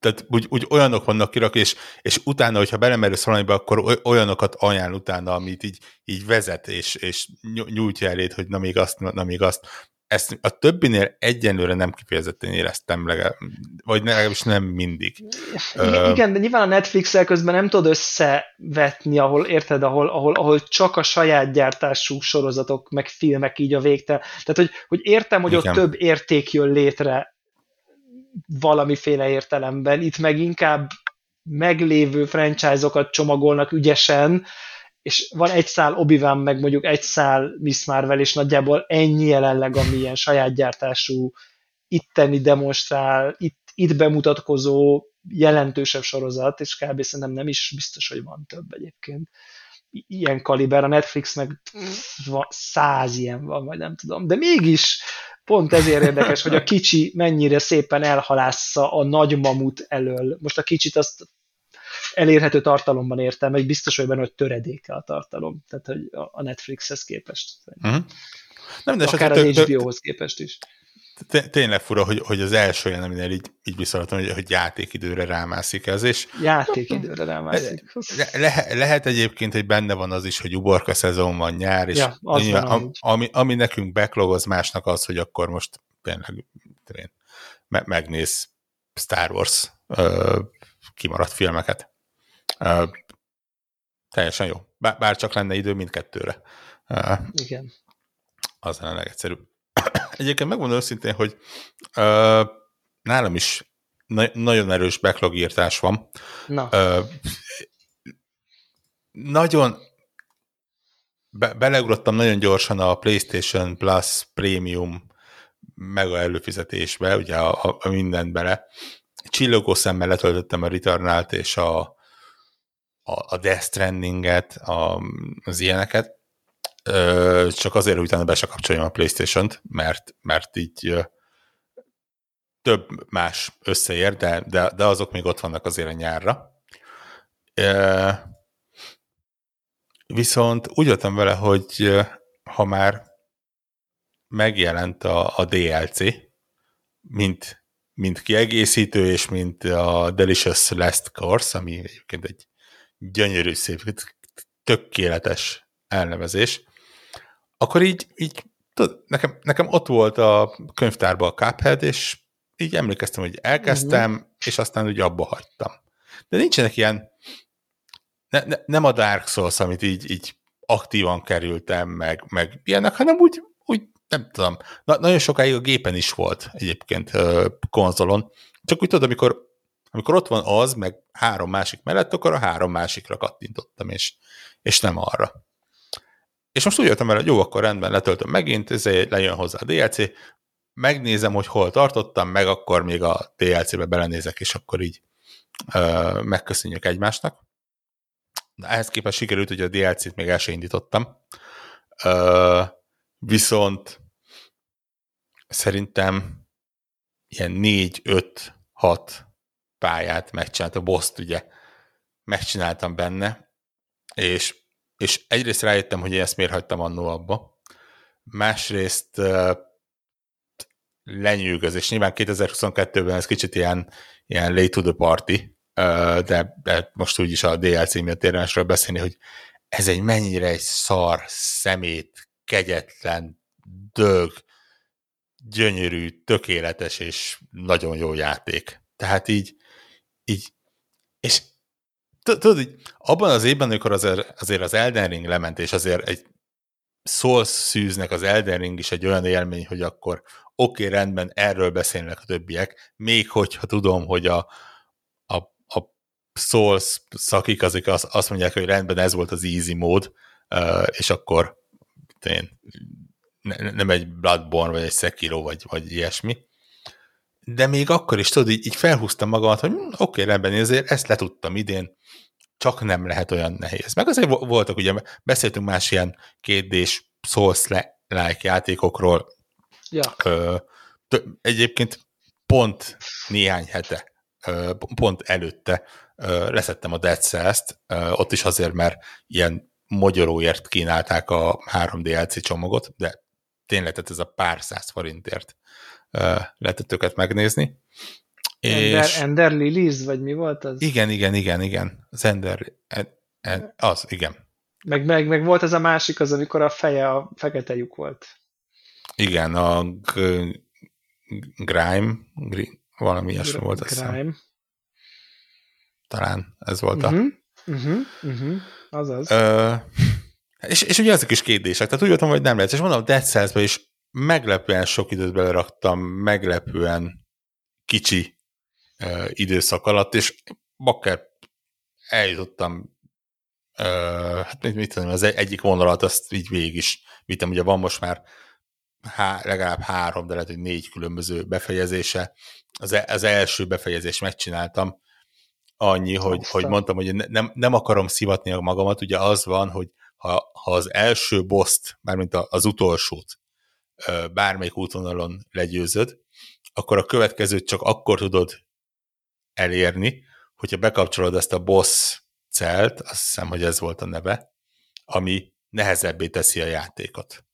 Tehát úgy, úgy olyanok vannak kirak, és, és utána, hogyha belemerülsz valamibe, akkor olyanokat ajánl utána, amit így, így vezet, és, és nyújtja elét, hogy na még azt, na még azt. Ezt a többinél egyenlőre nem kifejezetten éreztem, legalább, vagy legalábbis nem mindig. Igen, uh, de nyilván a Netflix-el közben nem tudod összevetni, ahol érted, ahol, ahol, ahol csak a saját gyártású sorozatok, meg filmek így a végtel. Tehát, hogy, hogy értem, hogy igen, ott több érték jön létre, valamiféle értelemben. Itt meg inkább meglévő franchise-okat csomagolnak ügyesen, és van egy szál Obi-Wan, meg mondjuk egy szál Miss Marvel, és nagyjából ennyi jelenleg, ami ilyen saját gyártású, itteni demonstrál, itt, itt bemutatkozó, jelentősebb sorozat, és kb. Szerintem nem is biztos, hogy van több egyébként. Ilyen kaliber, a Netflix meg száz ilyen van, vagy nem tudom, de mégis pont ezért érdekes, hogy a kicsi mennyire szépen elhalásza a nagy mamut elől. Most a kicsit azt elérhető tartalomban értem, és biztos, hogy benne, hogy töredéke a tartalom. Tehát, hogy a Netflixhez képest. Uh-huh. Nem, de akár az há bé óhoz képest is. Tényleg fura, hogy, hogy az első olyan, aminél így, így visszalatom, hogy, hogy játékidőre rámászik ez, és... Játékidőre rámászik. Le, le, lehet egyébként, hogy benne van az is, hogy uborka szezon van, nyár, és ja, nyilván, van, ami, ami nekünk backlog, az másnak az, hogy akkor most tényleg me, megnéz Star Wars ö, kimaradt filmeket. Ö, teljesen jó. Bár csak lenne idő mindkettőre. Ö, Igen. Az lenne legegyszerűbb. Egyébként megmondom őszintén, hogy ö, nálam is na- nagyon erős backlog írtás van. Na. Ö, nagyon be- beleugrottam nagyon gyorsan a PlayStation Plus Premium mega előfizetésbe, ugye a, a mindent bele. Csillogó szemmel letöltöttem a Returnalt és a, a, a Death Strandinget, a, az ilyeneket. Csak azért, hogy utána be se kapcsoljam a PlayStation-t, mert, mert így több más összeér, de, de, de azok még ott vannak azért a nyárra. Viszont úgy jöttem vele, hogy ha már megjelent a, a dé el cé, mint, mint kiegészítő, és mint a Delicious Last Course, ami egyébként egy gyönyörű, szép, tökéletes elnevezés, akkor így, így tudod, nekem, nekem ott volt a könyvtárban a Cuphead, és így emlékeztem, hogy elkezdtem, uh-huh. és aztán úgy abba hagytam. De nincsenek ilyen, ne, ne, nem a Dark Souls, amit így, így aktívan kerültem, meg, meg ilyenek, hanem úgy, úgy nem tudom, na, nagyon sokáig a gépen is volt egyébként konzolon, csak úgy tudod, amikor, amikor ott van az, meg három másik mellett, akkor a három másikra kattintottam, és, és nem arra. És most úgy jöttem el, hogy jó, akkor rendben, letöltöm megint, ezért lejön hozzá a dé el cé, megnézem, hogy hol tartottam, meg akkor még a dé el cébe belenézek, és akkor így ö, megköszönjük egymásnak. Na, ehhez képest sikerült, hogy a dé el cét még el sem indítottam. Ö, viszont szerintem ilyen négy öt hat pályát megcsináltam, a boss-t ugye megcsináltam benne, és És egyrészt rájöttem, hogy én ezt miért hagytam annó abba. Másrészt uh, lenyűgöz, és nyilván kétezer-huszonkettőben ez kicsit ilyen, ilyen late to the party, uh, de, de most úgyis a dé el cé miatt érdemesről beszélni, hogy ez egy mennyire egy szar, szemét, kegyetlen, dög, gyönyörű, tökéletes és nagyon jó játék. Tehát így, így és tudod, abban az évben, amikor azért az Elden Ring lement, és azért egy Souls-szűznek az Elden Ring is egy olyan élmény, hogy akkor oké, okay, rendben, erről beszélnek a többiek, még hogyha tudom, hogy a, a, a Souls szakik, azok azt mondják, hogy rendben, ez volt az easy mód, és akkor én, nem egy Bloodborne, vagy egy Sekiro, vagy, vagy ilyesmi. de még akkor is, tudod, így, így felhúztam magamat, hogy hm, oké, rendben, ezért ezt letudtam idén, csak nem lehet olyan nehéz. Meg azért voltak, ugye beszéltünk más ilyen kétdés Souls-like játékokról. Ja. Ö, egyébként pont néhány hete, ö, pont előtte ö, leszettem a Dead Cells-t, ö, ott is azért, mert ilyen magyaróért kínálták a három dé el cé csomagot, de tényleg tehát ez a pár száz forintért ö, lehetett őket megnézni. Ender, és... Ender Lilies, vagy mi volt az? Igen, igen, igen, igen. Az Ender, en, en, az, igen. Meg, meg, meg volt ez a másik, az, amikor a feje a fekete lyuk volt. Igen, a g- Grime, green, valami ilyesmi volt. Grime. Talán ez volt uh-huh, a... Uh-huh, uh-huh, azaz. Ö, és, és ugye ezek is kétdések, tehát úgy voltam, hogy nem lehet. És mondom, Dead Cells-ben is meglepően sok időt beleraktam, meglepően kicsi ö, időszak alatt, és bakker eljutottam Uh, hát mit, mit tudom, az egyik vonalat azt így végig is vittem, ugye van most már há, legalább három, de lehet, hogy négy különböző befejezése. Az, az első befejezést megcsináltam annyi, hogy, hogy mondtam, hogy nem, nem akarom szivatni a magamat, ugye az van, hogy ha, ha az első boszt, mármint az utolsót bármelyik útvonalon legyőzöd, akkor a következőt csak akkor tudod elérni, hogyha bekapcsolod ezt a boss celt, azt hiszem, hogy ez volt a neve, ami nehezebbé teszi a játékot.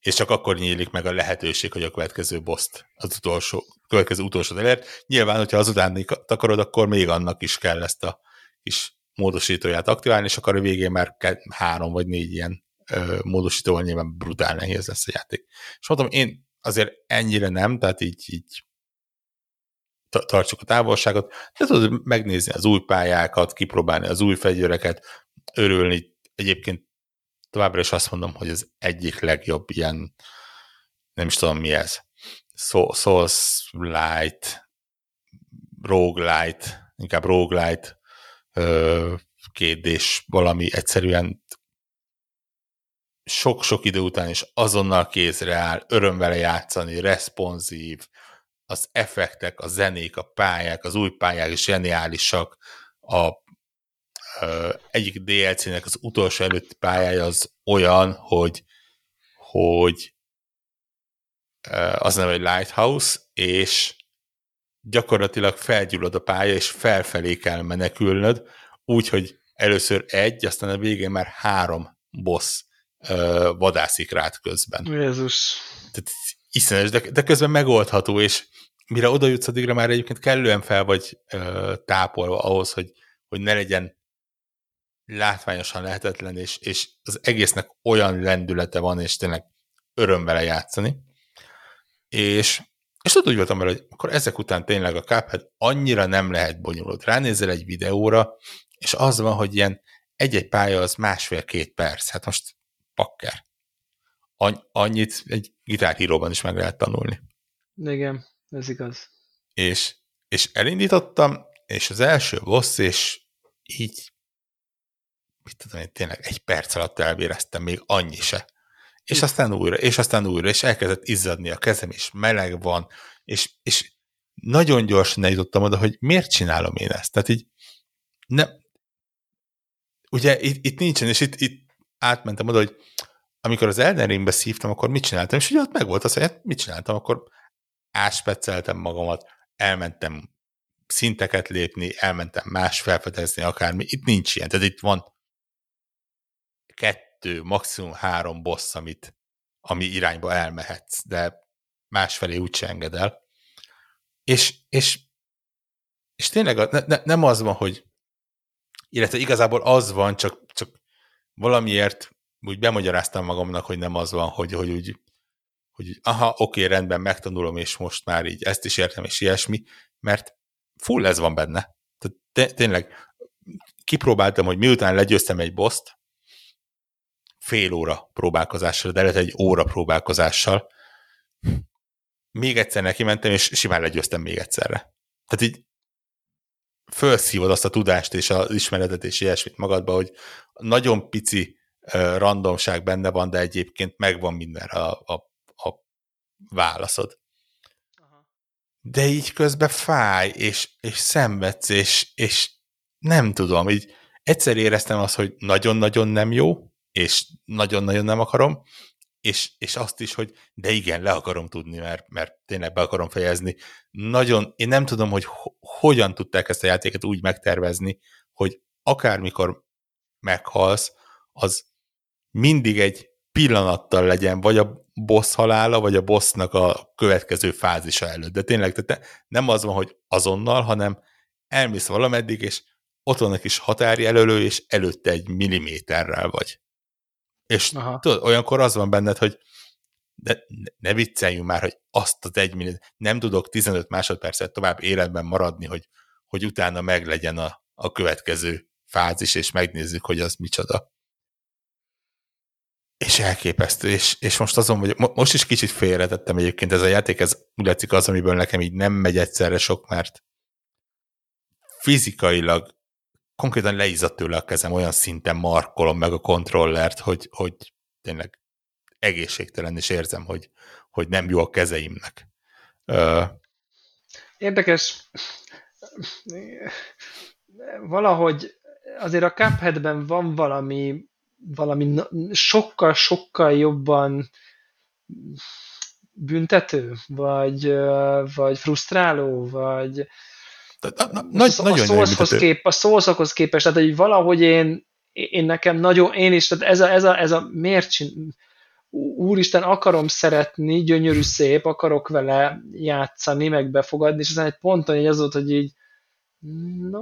És csak akkor nyílik meg a lehetőség, hogy a következő boszt, az utolsó, következő utolsót elért. Nyilván, hogyha azután akarod, akkor még annak is kell ezt a kis módosítóját aktiválni, és akkor a végén már három vagy négy ilyen ö, módosítóval nyilván brutál nehéz lesz a játék. És mondtam, én azért ennyire nem, tehát így, így tartsuk a távolságot, de tudod megnézni az új pályákat, kipróbálni az új fegyvereket, örülni. Egyébként továbbra is azt mondom, hogy az egyik legjobb ilyen, nem is tudom mi ez, Souls Light, Roguelite, inkább Roguelite, kétdés valami egyszerűen sok-sok idő után is azonnal kézre áll, öröm vele játszani, responszív, az effektek, a zenék, a pályák, az új pályák is zseniálisak. A ö, egyik dé el cé-nek az utolsó előtti pályája az olyan, hogy, hogy ö, az neve egy Lighthouse, és gyakorlatilag felgyullad a pálya, és felfelé kell menekülnöd, úgyhogy először egy, aztán a végén már három boss ö, vadászik rád közben. Jézus! Tehát iszenes, de, de közben megoldható, és mire oda jutsz, addigra már egyébként kellően fel vagy ö, tápolva ahhoz, hogy, hogy ne legyen látványosan lehetetlen, és, és az egésznek olyan lendülete van, és tényleg öröm vele játszani. És, és ott úgy voltam vele, hogy akkor ezek után tényleg a Cuphead annyira nem lehet bonyolult. Ránézel egy videóra, és az van, hogy ilyen egy-egy pálya az másfél-két perc. Hát most pakker. Annyit egy gitárhíróban is meg lehet tanulni. Igen, ez igaz. És, és elindítottam, és az első boss, és így, mit tudom én, tényleg egy perc alatt elvéreztem, még annyi se. És aztán újra, és aztán újra, és elkezdett izzadni a kezem, és meleg van, és, és nagyon gyorsan eljutottam oda, hogy miért csinálom én ezt? Tehát így, nem, ugye itt, itt nincsen, és itt, itt átmentem oda, hogy amikor az Elden Ringbe szívtam, akkor mit csináltam? És ugye ott megvolt az, hogy hát mit csináltam, akkor áspecceltem magamat, elmentem szinteket lépni, elmentem más felfedezni, akármi. Itt nincs ilyen. Tehát itt van kettő, maximum három boss, amit, ami irányba elmehetsz, de másfelé úgyse enged el. És, és, és tényleg ne, ne, nem az van, hogy illetve igazából az van, csak, csak valamiért úgy bemagyaráztam magamnak, hogy nem az van, hogy, hogy úgy, hogy aha, oké, rendben, megtanulom, és most már így ezt is értem, és ilyesmi, mert full ez van benne. Tehát tényleg kipróbáltam, hogy miután legyőztem egy boszt, fél óra próbálkozással, de lehet egy óra próbálkozással, még egyszer neki mentem, és simán legyőztem még egyszerre. Tehát így felszívod azt a tudást, és az ismeretet, és ilyesmit magadba, hogy nagyon pici randomság benne van, de egyébként megvan mindenre a, a, a válaszod. Aha. de így közben fáj, és, és szenvedsz, és, és nem tudom, így egyszer éreztem azt, hogy nagyon-nagyon nem jó, és nagyon-nagyon nem akarom, és, és azt is, hogy de igen, le akarom tudni, mert, mert tényleg be akarom fejezni. Nagyon, én nem tudom, hogy ho- hogyan tudták ezt a játéket úgy megtervezni, hogy akármikor meghalsz, az mindig egy pillanattal legyen, vagy a boss halála, vagy a bossnak a következő fázisa előtt. De tényleg tehát nem az van, hogy azonnal, hanem elmész valameddig, és ott van egy kis határjelölő, és előtte egy milliméterrel vagy. És tudod, olyankor az van benned, hogy de ne vicceljünk már, hogy azt az egy milliméter, nem tudok tizenöt másodpercet tovább életben maradni, hogy, hogy utána meglegyen a, a következő fázis, és megnézzük, hogy az micsoda. És elképesztő, és, és most azon vagyok, most is kicsit félretettem egyébként, ez a játék, ez úgy látszik az, amiből nekem így nem megy egyszerre sok, mert fizikailag konkrétan leizzadt tőle a kezem, olyan szinten markolom meg a kontrollert, hogy, hogy tényleg egészségtelen, és érzem, hogy, hogy nem jó a kezeimnek. Ö... Érdekes. Valahogy azért a Cupheadben van valami valami sokkal-sokkal jobban büntető, vagy, vagy frusztráló, vagy a szószakhoz képest, tehát hogy valahogy én, én nekem nagyon, én is, tehát ez a, ez a, ez a miért csin, úristen, akarom szeretni, gyönyörű szép, akarok vele játszani, meg befogadni, és aztán egy ponton így az volt, hogy így no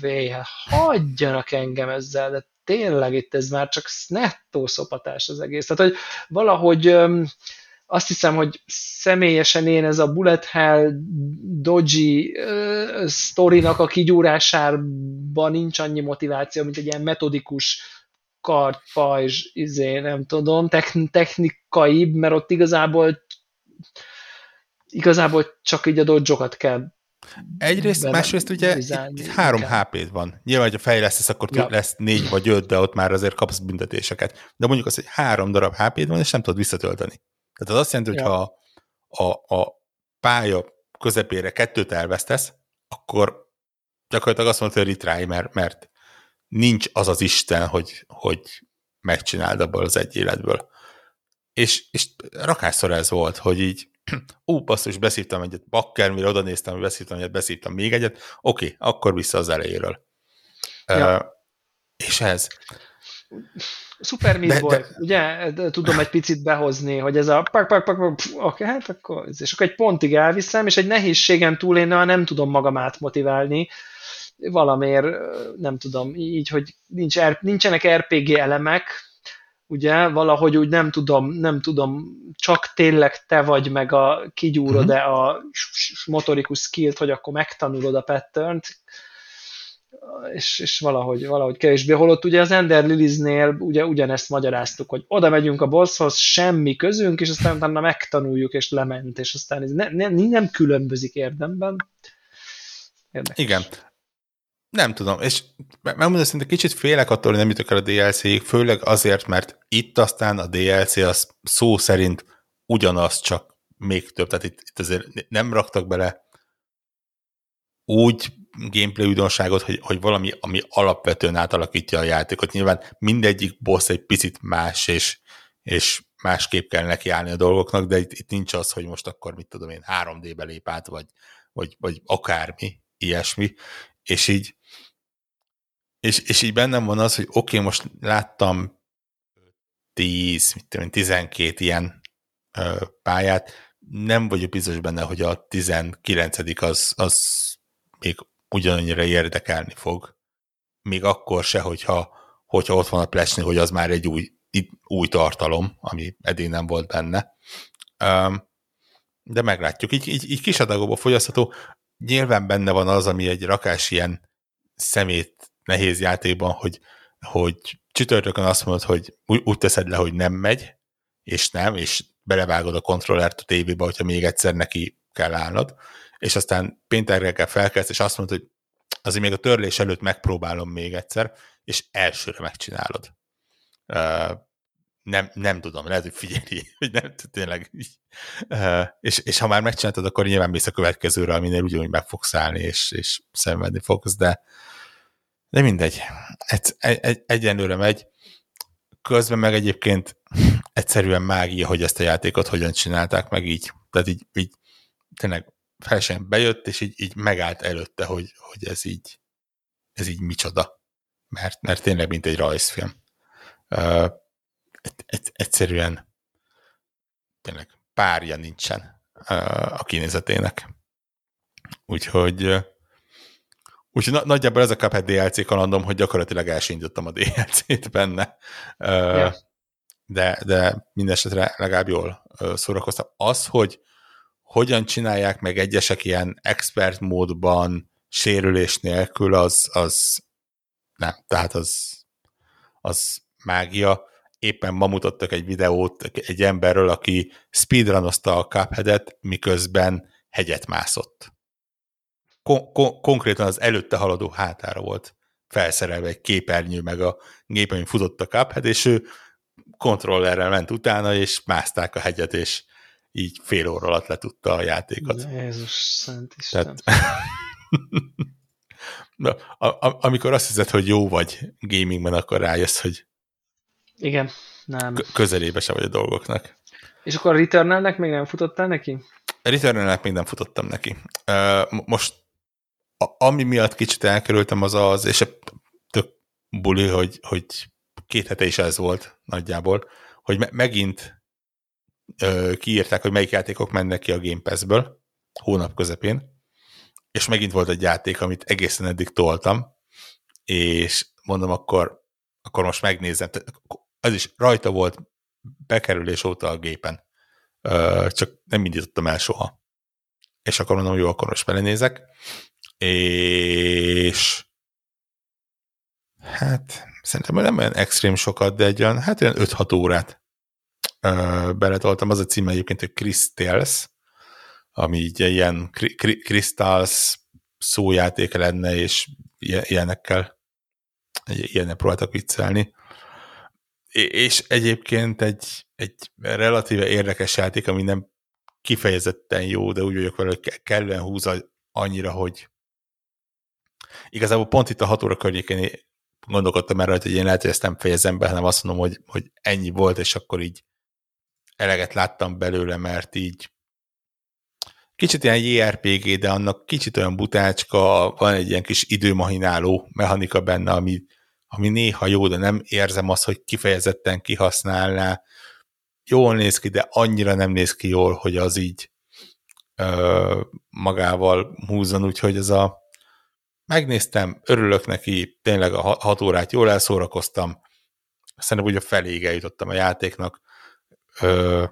way, hát hagyjanak engem ezzel, de tényleg itt ez már csak nettó szopatás az egész. Tehát, hogy valahogy öm, azt hiszem, hogy személyesen én ez a bullet hell dodgy ö, sztorinak a kigyúrásában nincs annyi motiváció, mint egy ilyen metodikus kartpajzs, izé, nem tudom, technikaibb, mert ott igazából igazából csak így a dodge-okat kell. Egyrészt, másrészt ugye itt, itt három há pé-d van. Nyilván, hogyha fejlesztesz, akkor ja. lesz négy vagy öt, de ott már azért kapsz büntetéseket. De mondjuk az, hogy három darab há pé-d van, és nem tudod visszatölteni. Tehát az azt jelenti, ja. hogy ha a, a pálya közepére kettőt elvesztesz, akkor gyakorlatilag azt mondod, hogy retry, mert, mert nincs az az Isten, hogy, hogy megcsináld abból az egy életből. És, és rakásszor ez volt, hogy így ó, basszus, beszívtam egyet, bakker, mire oda néztem, hogy beszívtam egyet, beszívtam még egyet, oké, okay, akkor vissza az elejéről. Ja. Uh, és ez... Szuper Meat Boy, de... ugye? Tudom egy picit behozni, hogy ez a pak, pak, pak, pak oké, okay, hát akkor, és akkor egy pontig elviszem, és egy nehézségem túl én nem tudom magamát motiválni, valamiért, nem tudom, így, hogy nincs, nincsenek er pé gé elemek, ugye, valahogy úgy nem tudom, nem tudom, csak tényleg te vagy, meg a kigyúrod-e uh-huh. a motorikus skillt, hogy akkor megtanulod a pattern-t, és, és valahogy, valahogy kevésbé. Holott ugye az Ender Lilies-nél ugye ugyanezt magyaráztuk, hogy oda megyünk a bosshoz, semmi közünk, és aztán utána megtanuljuk, és lement, és aztán ez ne, ne, nem különbözik érdemben. Érdekes. Igen. Nem tudom, és megmondom, szinte kicsit félek attól, hogy nem jutok el a dé el cé-ig, főleg azért, mert itt aztán a dé el cé az szó szerint ugyanaz, csak még több, tehát itt, itt azért nem raktak bele úgy gameplay újdonságot, hogy, hogy valami, ami alapvetően átalakítja a játékot. Nyilván mindegyik boss egy picit más, és, és másképp kell neki állni a dolgoknak, de itt, itt nincs az, hogy most akkor mit tudom én, három dé-be lép át, vagy, vagy, vagy akármi, ilyesmi, és így És, és így bennem van az, hogy oké, okay, most láttam tíz, mit tudom, tizenkét ilyen ö, pályát, nem vagyok biztos benne, hogy a tizenkilencedik az, az még ugyanannyira érdekelni fog. Még akkor se, hogyha, hogyha ott van a plesni, hogy az már egy új, új tartalom, ami eddig nem volt benne. Öm, de meglátjuk. Így, így, így kis adagokba fogyasztható. Nyilván benne van az, ami egy rakás ilyen szemét nehéz játékban, hogy, hogy csütörtökön azt mondod, hogy úgy, úgy teszed le, hogy nem megy, és nem, és belevágod a kontrollert a tévébe, hogyha még egyszer neki kell állnod, és aztán péntekre kell felkelsz, és azt mondod, hogy azért még a törlés előtt megpróbálom még egyszer, és elsőre megcsinálod. nem, nem tudom, lehet, hogy figyelj, hogy nem, tényleg. Uh, és, és ha már megcsináltad, akkor nyilván mész a következőre, aminél ugyanúgy meg fogsz állni, és, és szenvedni fogsz, de, de mindegy. Egy, egy, egyenlőre megy. Közben meg egyébként egyszerűen mágia, hogy ezt a játékot hogyan csinálták meg így. Tehát így, így tényleg felesen bejött, és így, így megállt előtte, hogy, hogy ez így ez így micsoda. Mert, mert tényleg mint egy rajzfilm. Uh, egyszerűen tényleg párja nincsen uh, a kinézetének. Úgyhogy uh, úgyhogy na, nagyjából ez a Cuphead dé el cé kalandom, hogy gyakorlatilag elsindítottam a dé el cét benne. Uh, yeah. De, de mindesetre legalább jól uh, szórakoztam. Az, hogy hogyan csinálják meg egyesek ilyen expert módban, sérülés nélkül, az, az nem, tehát az, az mágia. Éppen ma mutattak egy videót egy emberről, aki speedrunozta a Cupheadet, miközben hegyet mászott. Kon- kon- konkrétan az előtte haladó hátára volt felszerelve egy képernyő, meg a gép, amin futott a Cuphead, és ő kontrollerrel ment utána, és mászták a hegyet, és így fél óra alatt letudta a játékot. Jézus szent Isten! Tehát... Na, a- a- amikor azt hiszed, hogy jó vagy gamingben, akkor rájössz, hogy igen, nem. K- közelébe se vagy a dolgoknak. És akkor a Returnalnek még nem futottál neki? A Returnalnek még nem futottam neki. Uh, most a- ami miatt kicsit elkerültem az az, és tök buli, hogy, hogy két hete is ez volt nagyjából, hogy me- megint uh, kiírták, hogy melyik játékok mennek ki a Game Pass-ből hónap közepén, és megint volt egy játék, amit egészen eddig toltam, és mondom, akkor akkor most megnézem. Az is rajta volt bekerülés óta a gépen. Csak nem indítottam el soha. És akkor mondom, jó, akkor most belenézek. És hát szerintem nem olyan extrém sokat, de egy olyan, hát olyan öt-hat órát beletoltam. Az a címe egyébként, hogy Crystals, ami így ilyen Crystals szójáték lenne, és ilyenekkel ilyennel próbáltak viccelni. És egyébként egy, egy relatíve érdekes játék, ami nem kifejezetten jó, de úgy vagyok vele, hogy kellően húz annyira, hogy igazából pont itt a hat óra környékén gondolkodtam erre, hogy én lehet, hogy ezt nem fejezem be, hanem azt mondom, hogy, hogy ennyi volt, és akkor így eleget láttam belőle, mert így kicsit ilyen jé er pé gé, de annak kicsit olyan butácska, van egy ilyen kis időmahináló mechanika benne, ami, ami néha jó, de nem érzem azt, hogy kifejezetten kihasználná. Jól néz ki, de annyira nem néz ki jól, hogy az így ö, magával húzzon, úgyhogy ez a megnéztem, örülök neki, tényleg a hat órát jól elszórakoztam, szerintem úgy a feléig eljutottam a játéknak, ö,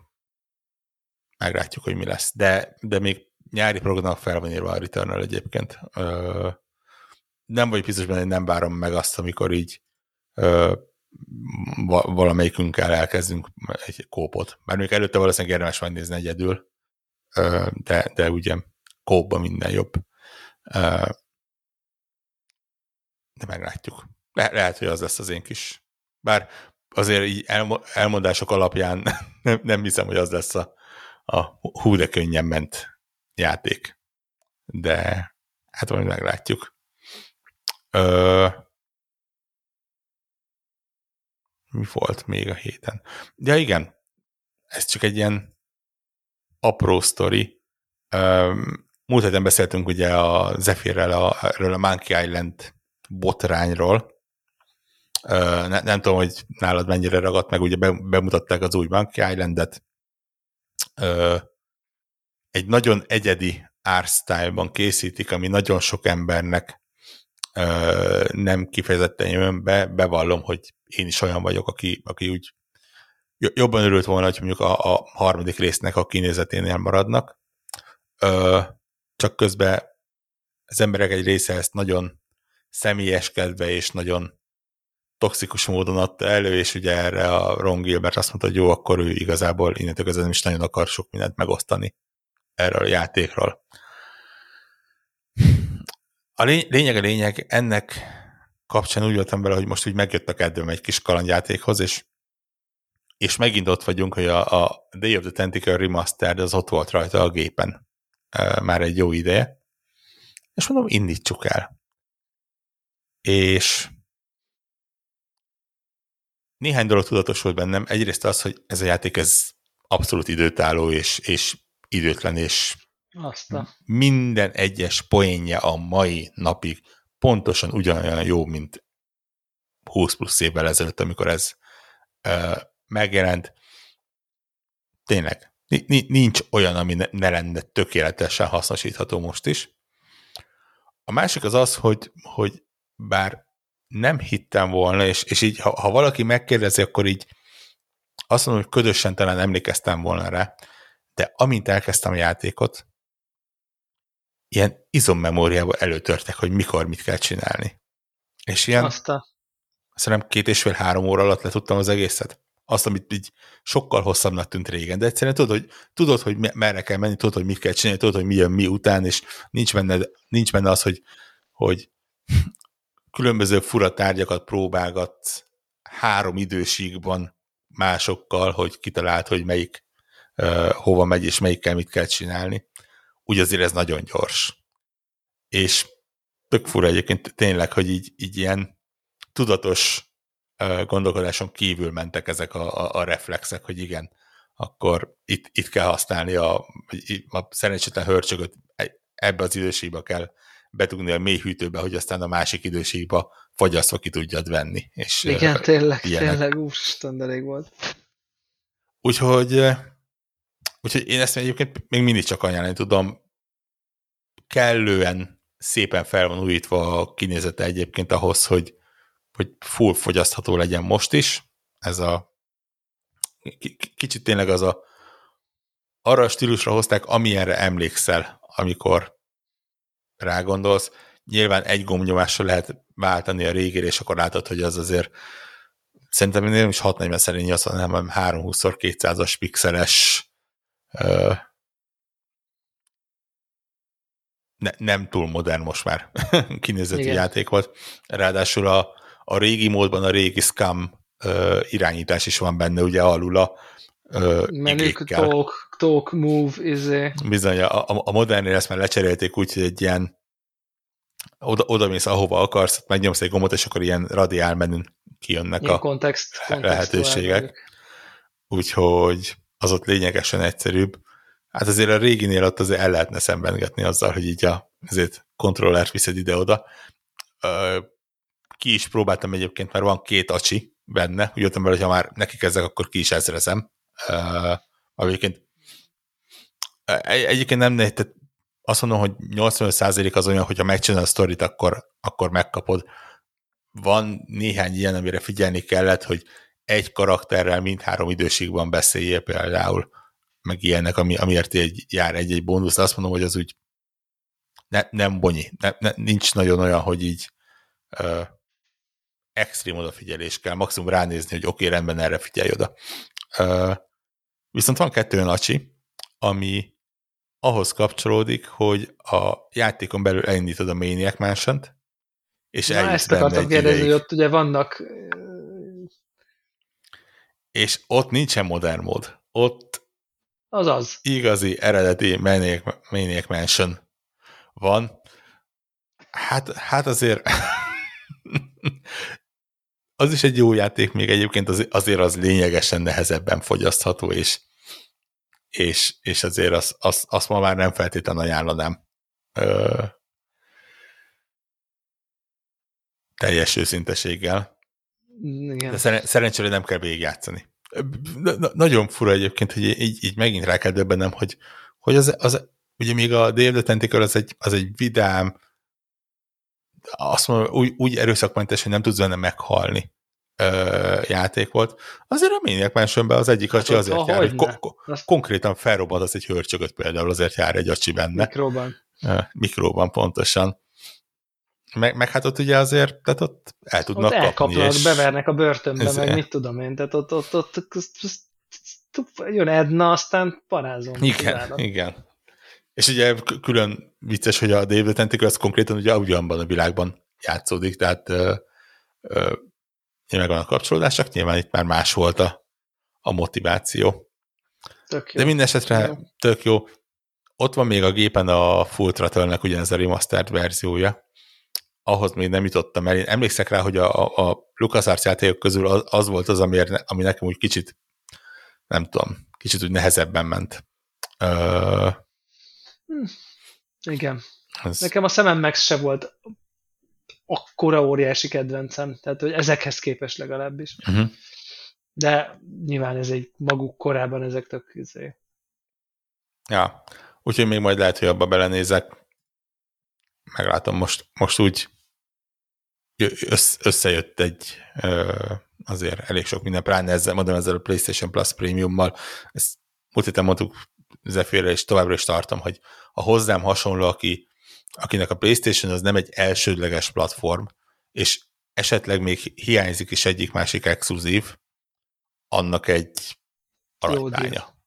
meglátjuk, hogy mi lesz. De, de még nyári program fel van írva a Returnal egyébként. Ö, nem vagy biztos benne, hogy nem várom meg azt, amikor így ö, valamelyikünkkel elkezdünk egy kópot. Bár még előtte valószínűleg érdemes van nézni egyedül, ö, de, de ugye kópban minden jobb. Ö, de meglátjuk. Le, lehet, hogy az lesz az én kis. Bár azért így elmondások alapján nem, nem hiszem, hogy az lesz a a hú, de könnyen ment játék. De hát majd meglátjuk. Ö, mi volt még a héten? Ja igen, ez csak egy ilyen apró sztori. Ö, múlt héten beszéltünk ugye a Zephyrrel, a, a Monkey Island botrányról. Ö, ne, nem tudom, hogy nálad mennyire ragadt meg, ugye bemutatták az új Monkey Islandet. Ö, egy nagyon egyedi ársztályban készítik, ami nagyon sok embernek ö, nem kifejezetten jön be, bevallom, hogy én is olyan vagyok, aki, aki úgy jobban örült volna, hogy mondjuk a, a harmadik résznek a kinézeténél maradnak, ö, csak közben az emberek egy része ezt nagyon személyeskedve és nagyon toxikus módon adta elő, és ugye erre a Ron Gilbert azt mondta, hogy jó, akkor ő igazából innentől közben nem is nagyon akar sok mindent megosztani erről a játékról. A lényeg a lényeg, ennek kapcsán úgy voltam vele, hogy most úgy megjött a kedvem egy kis kalandjátékhoz, és és megint ott vagyunk, hogy a, a Day of the Tentacle Remastered az ott volt rajta a gépen már egy jó ideje, és mondom, indítsuk el. És néhány dolog tudatosult bennem. Egyrészt az, hogy ez a játék ez abszolút időtálló, és, és időtlen, és aztán minden egyes poénja a mai napig pontosan ugyanolyan jó, mint húsz plusz évvel ezelőtt, amikor ez ö, megjelent. Tényleg, nincs olyan, ami ne lenne tökéletesen hasznosítható most is. A másik az az, hogy, hogy bár nem hittem volna, és, és így, ha, ha valaki megkérdezi, akkor így azt mondom, hogy ködösen talán emlékeztem volna rá, de amint elkezdtem a játékot, ilyen izommemóriából előtörtek, hogy mikor mit kell csinálni. És ilyen, aztán szerintem két és fél három óra alatt letudtam az egészet. Azt, amit így sokkal hosszabbnak tűnt régen, de egyszerűen tudod, hogy, tudod, hogy merre kell menni, tudod, hogy mit kell csinálni, tudod, hogy mi jön mi után, és nincs benne, nincs benne az, hogy, hogy különböző fura tárgyakat próbálgatsz három időségben másokkal, hogy kitaláld, hogy melyik uh, hova megy, és melyikkel mit kell csinálni. Úgy azért ez nagyon gyors. És tök fura egyébként tényleg, hogy így, így ilyen tudatos gondolkodáson kívül mentek ezek a, a, a reflexek, hogy igen, akkor itt, itt kell használni a, a szerencsétlen hörcsögöt, ebbe az időségbe kell betugni a mély hűtőbe, hogy aztán a másik időségbe fagyasztva ki tudjad venni. És igen, tényleg, ilyenek. tényleg, úristen, de rég volt. Úgyhogy, úgyhogy én ezt egyébként még mindig csak ajánlani tudom. Kellően szépen fel van újítva a kinézete egyébként ahhoz, hogy hogy full fogyasztható legyen most is. Ez a kicsit tényleg az a arra a stílusra hozták, amilyenre emlékszel, amikor rágondolsz. Nyilván egy gombnyomással lehet váltani a régére, és akkor látod, hogy az azért szerintem nem is hatszáznegyven szerint nyolcvan, hanem háromszázhúsz szor kétszázas pixeles ö, ne, nem túl modern most már kinézetű játék volt. Ráadásul a A régi módban a régi Scam uh, irányítás is van benne, ugye alul a uh, igékkel. Talk, talk, move, izé. Bizony, a, a, a modernnél ezt már lecserélték úgy, hogy egy ilyen oda, oda mész, ahova akarsz, megnyomsz egy gombot, és akkor ilyen radiál menün kijönnek ilyen a kontext, lehetőségek. Úgyhogy az ott lényegesen egyszerűbb. Hát azért a réginél ott azért el lehetne szembengetni azzal, hogy így a, azért kontrollert viszed ide-oda. Uh, Ki is próbáltam egyébként, mert van két acsi benne, úgy jöttem bele, hogy ha már nekik ezek, akkor ki is ezrezem. Uh, egyébként, egyébként nem, tehát azt mondom, hogy nyolcvanöt százalék az olyan, hogyha megcsinálod a sztorit, akkor, akkor megkapod. Van néhány ilyen, amire figyelni kellett, hogy egy karakterrel mindhárom időségben beszéljél például, meg ilyenek, ami, amiért egy, jár egy-egy bónusz. Azt mondom, hogy az úgy ne, nem bonyi. Ne, ne, nincs nagyon olyan, hogy így uh, extrém odafigyelés kell, maximum ránézni, hogy oké, okay, rendben, erre figyelj oda. Uh, viszont van kettő olyan acsi, ami ahhoz kapcsolódik, hogy a játékon belül elindítod a Maniac Mansion-t, és eljutsz benne. Ezt akartam kérdezni, hogy ott ugye vannak... És ott nincsen modern mód. Ott azaz. Igazi, eredeti Maniac, Maniac Mansion van. Hát, hát azért... Az is egy jó játék, még egyébként azért az lényegesen nehezebben fogyasztható, és, és, és azért azt az, az ma már nem feltétlenül ajánlanám Ö, teljes őszinteséggel. Igen. De szer, szerencsére nem kell végigjátszani. Nagyon fura egyébként, hogy így, így megint rá kell döbbennem, hogy, hogy az, az, ugye még a Day of the Tentacle az egy, az egy vidám, azt mondom, úgy, úgy erőszakmentes, hogy nem tudsz benne meghalni ö, játék volt. Azért a Maniac Mansionben az egyik acsi hát, azért jár, hogy ko- ko- konkrétan felrobbantasz egy hörcsögöt például, azért jár egy acsi benne. Mikróban. Mikróban, pontosan. Meg, meg hát ott ugye azért, tehát ott el tudnak ott kapni. Ott és... bevernek a börtönbe, ezért. Meg mit tudom én, tehát ott, ott, ott, ott, ott jön Edna, aztán parázom. Igen, kizárat. Igen. És ugye külön vicces, hogy a Day of the Tentacle az konkrétan ugye ugyanabban a világban játszódik, tehát ö, ö, megvan a kapcsolódás, csak nyilván itt már más volt a, a motiváció. Tök jó. De mindesetre tök jó. tök jó. Ott van még a gépen a Full Throttle-nek ugyanez a remastered verziója. Ahhoz még nem jutottam el. Én emlékszek rá, hogy a, a LucasArts játékok közül az, az volt az, ami, ami nekem úgy kicsit, nem tudom, kicsit úgy nehezebben ment. Ö... Hm. Igen. Ez... Nekem a Sam and Max se volt akkora óriási kedvencem, tehát hogy ezekhez képest legalábbis. Uh-huh. De nyilván ez egy maguk korában ezek tök izé. Ja, úgyhogy még majd lehet, hogy abba belenézek. Meglátom, most, most úgy összejött egy azért elég sok minden, pláne ezzel, mondom, ezzel a PlayStation Plus Premiummal. Ezt múlt héten mondtuk Zephyr-re, és továbbra is tartom, hogy a hozzám hasonló, aki, akinek a PlayStation az nem egy elsődleges platform, és esetleg még hiányzik is egyik-másik exkluzív, annak egy aranylánya.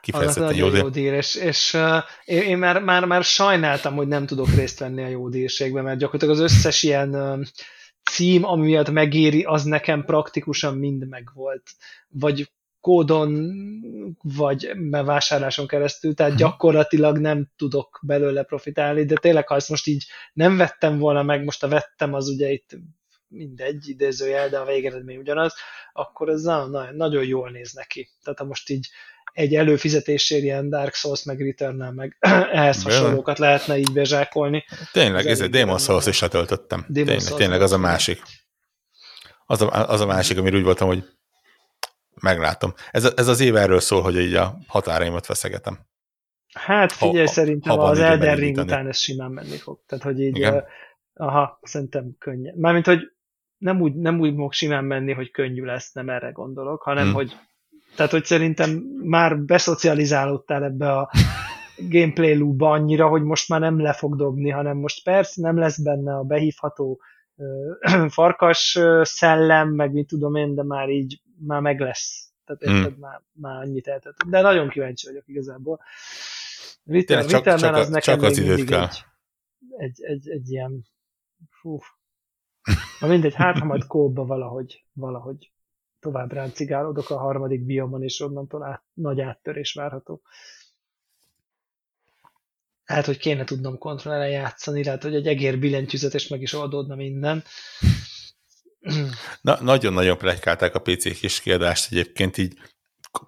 Kifejezetten jó díj. Jó díj, és, és uh, én már, már, már sajnáltam, hogy nem tudok részt venni a jó díjségben, mert gyakorlatilag az összes ilyen uh, cím, ami miatt megéri, az nekem praktikusan mind megvolt. Vagy kódon, vagy bevásárláson keresztül, tehát gyakorlatilag nem tudok belőle profitálni, de tényleg, ha ezt most így nem vettem volna meg, most ha vettem, az ugye itt mindegy idézőjel, de a végeredmény ugyanaz, akkor ez nagyon, nagyon jól néz neki. Tehát ha most így egy előfizetésért ilyen Dark Souls meg Returnnel meg ehhez hasonlókat lehetne így bezsákolni. Tényleg, ez egy Demon's Souls is letöltöttem. Tényleg, tényleg az a másik. Az a, az a másik, amire úgy voltam, hogy meglátom. Ez, ez az év erről szól, hogy így a határaimat feszegetem. Hát figyelj, ha, szerintem ha az Elden Ring után ez simán menni fog. Tehát, hogy így uh, aha, szerintem könnyen. Mármint, hogy nem úgy, nem úgy fog simán menni, hogy könnyű lesz, nem erre gondolok, hanem, hmm. hogy tehát, hogy szerintem már beszocializálódtál ebbe a gameplay loopba annyira, hogy most már nem le fog dobni, hanem most persze nem lesz benne a behívható ö, farkas ö, szellem, meg mit tudom én, de már így már meg lesz. Tehát hmm. érted, már, már annyit eltöltött. De nagyon kíváncsi vagyok igazából. Return, csak, Return, csak, az nekem csak az még mindig egy, egy, egy, egy ilyen fú. Na mindegy, hát ha majd kóba valahogy, valahogy tovább ráncigálódok a harmadik biomon, és onnantól át, nagy áttörés várható. Hát, hogy kéne tudnom kontrollálni játszani, lehet, hogy egy egér billentyűzet, és meg is oldódna minden. Na, nagyon-nagyon pletykálták a pé cé kis kiadást egyébként, így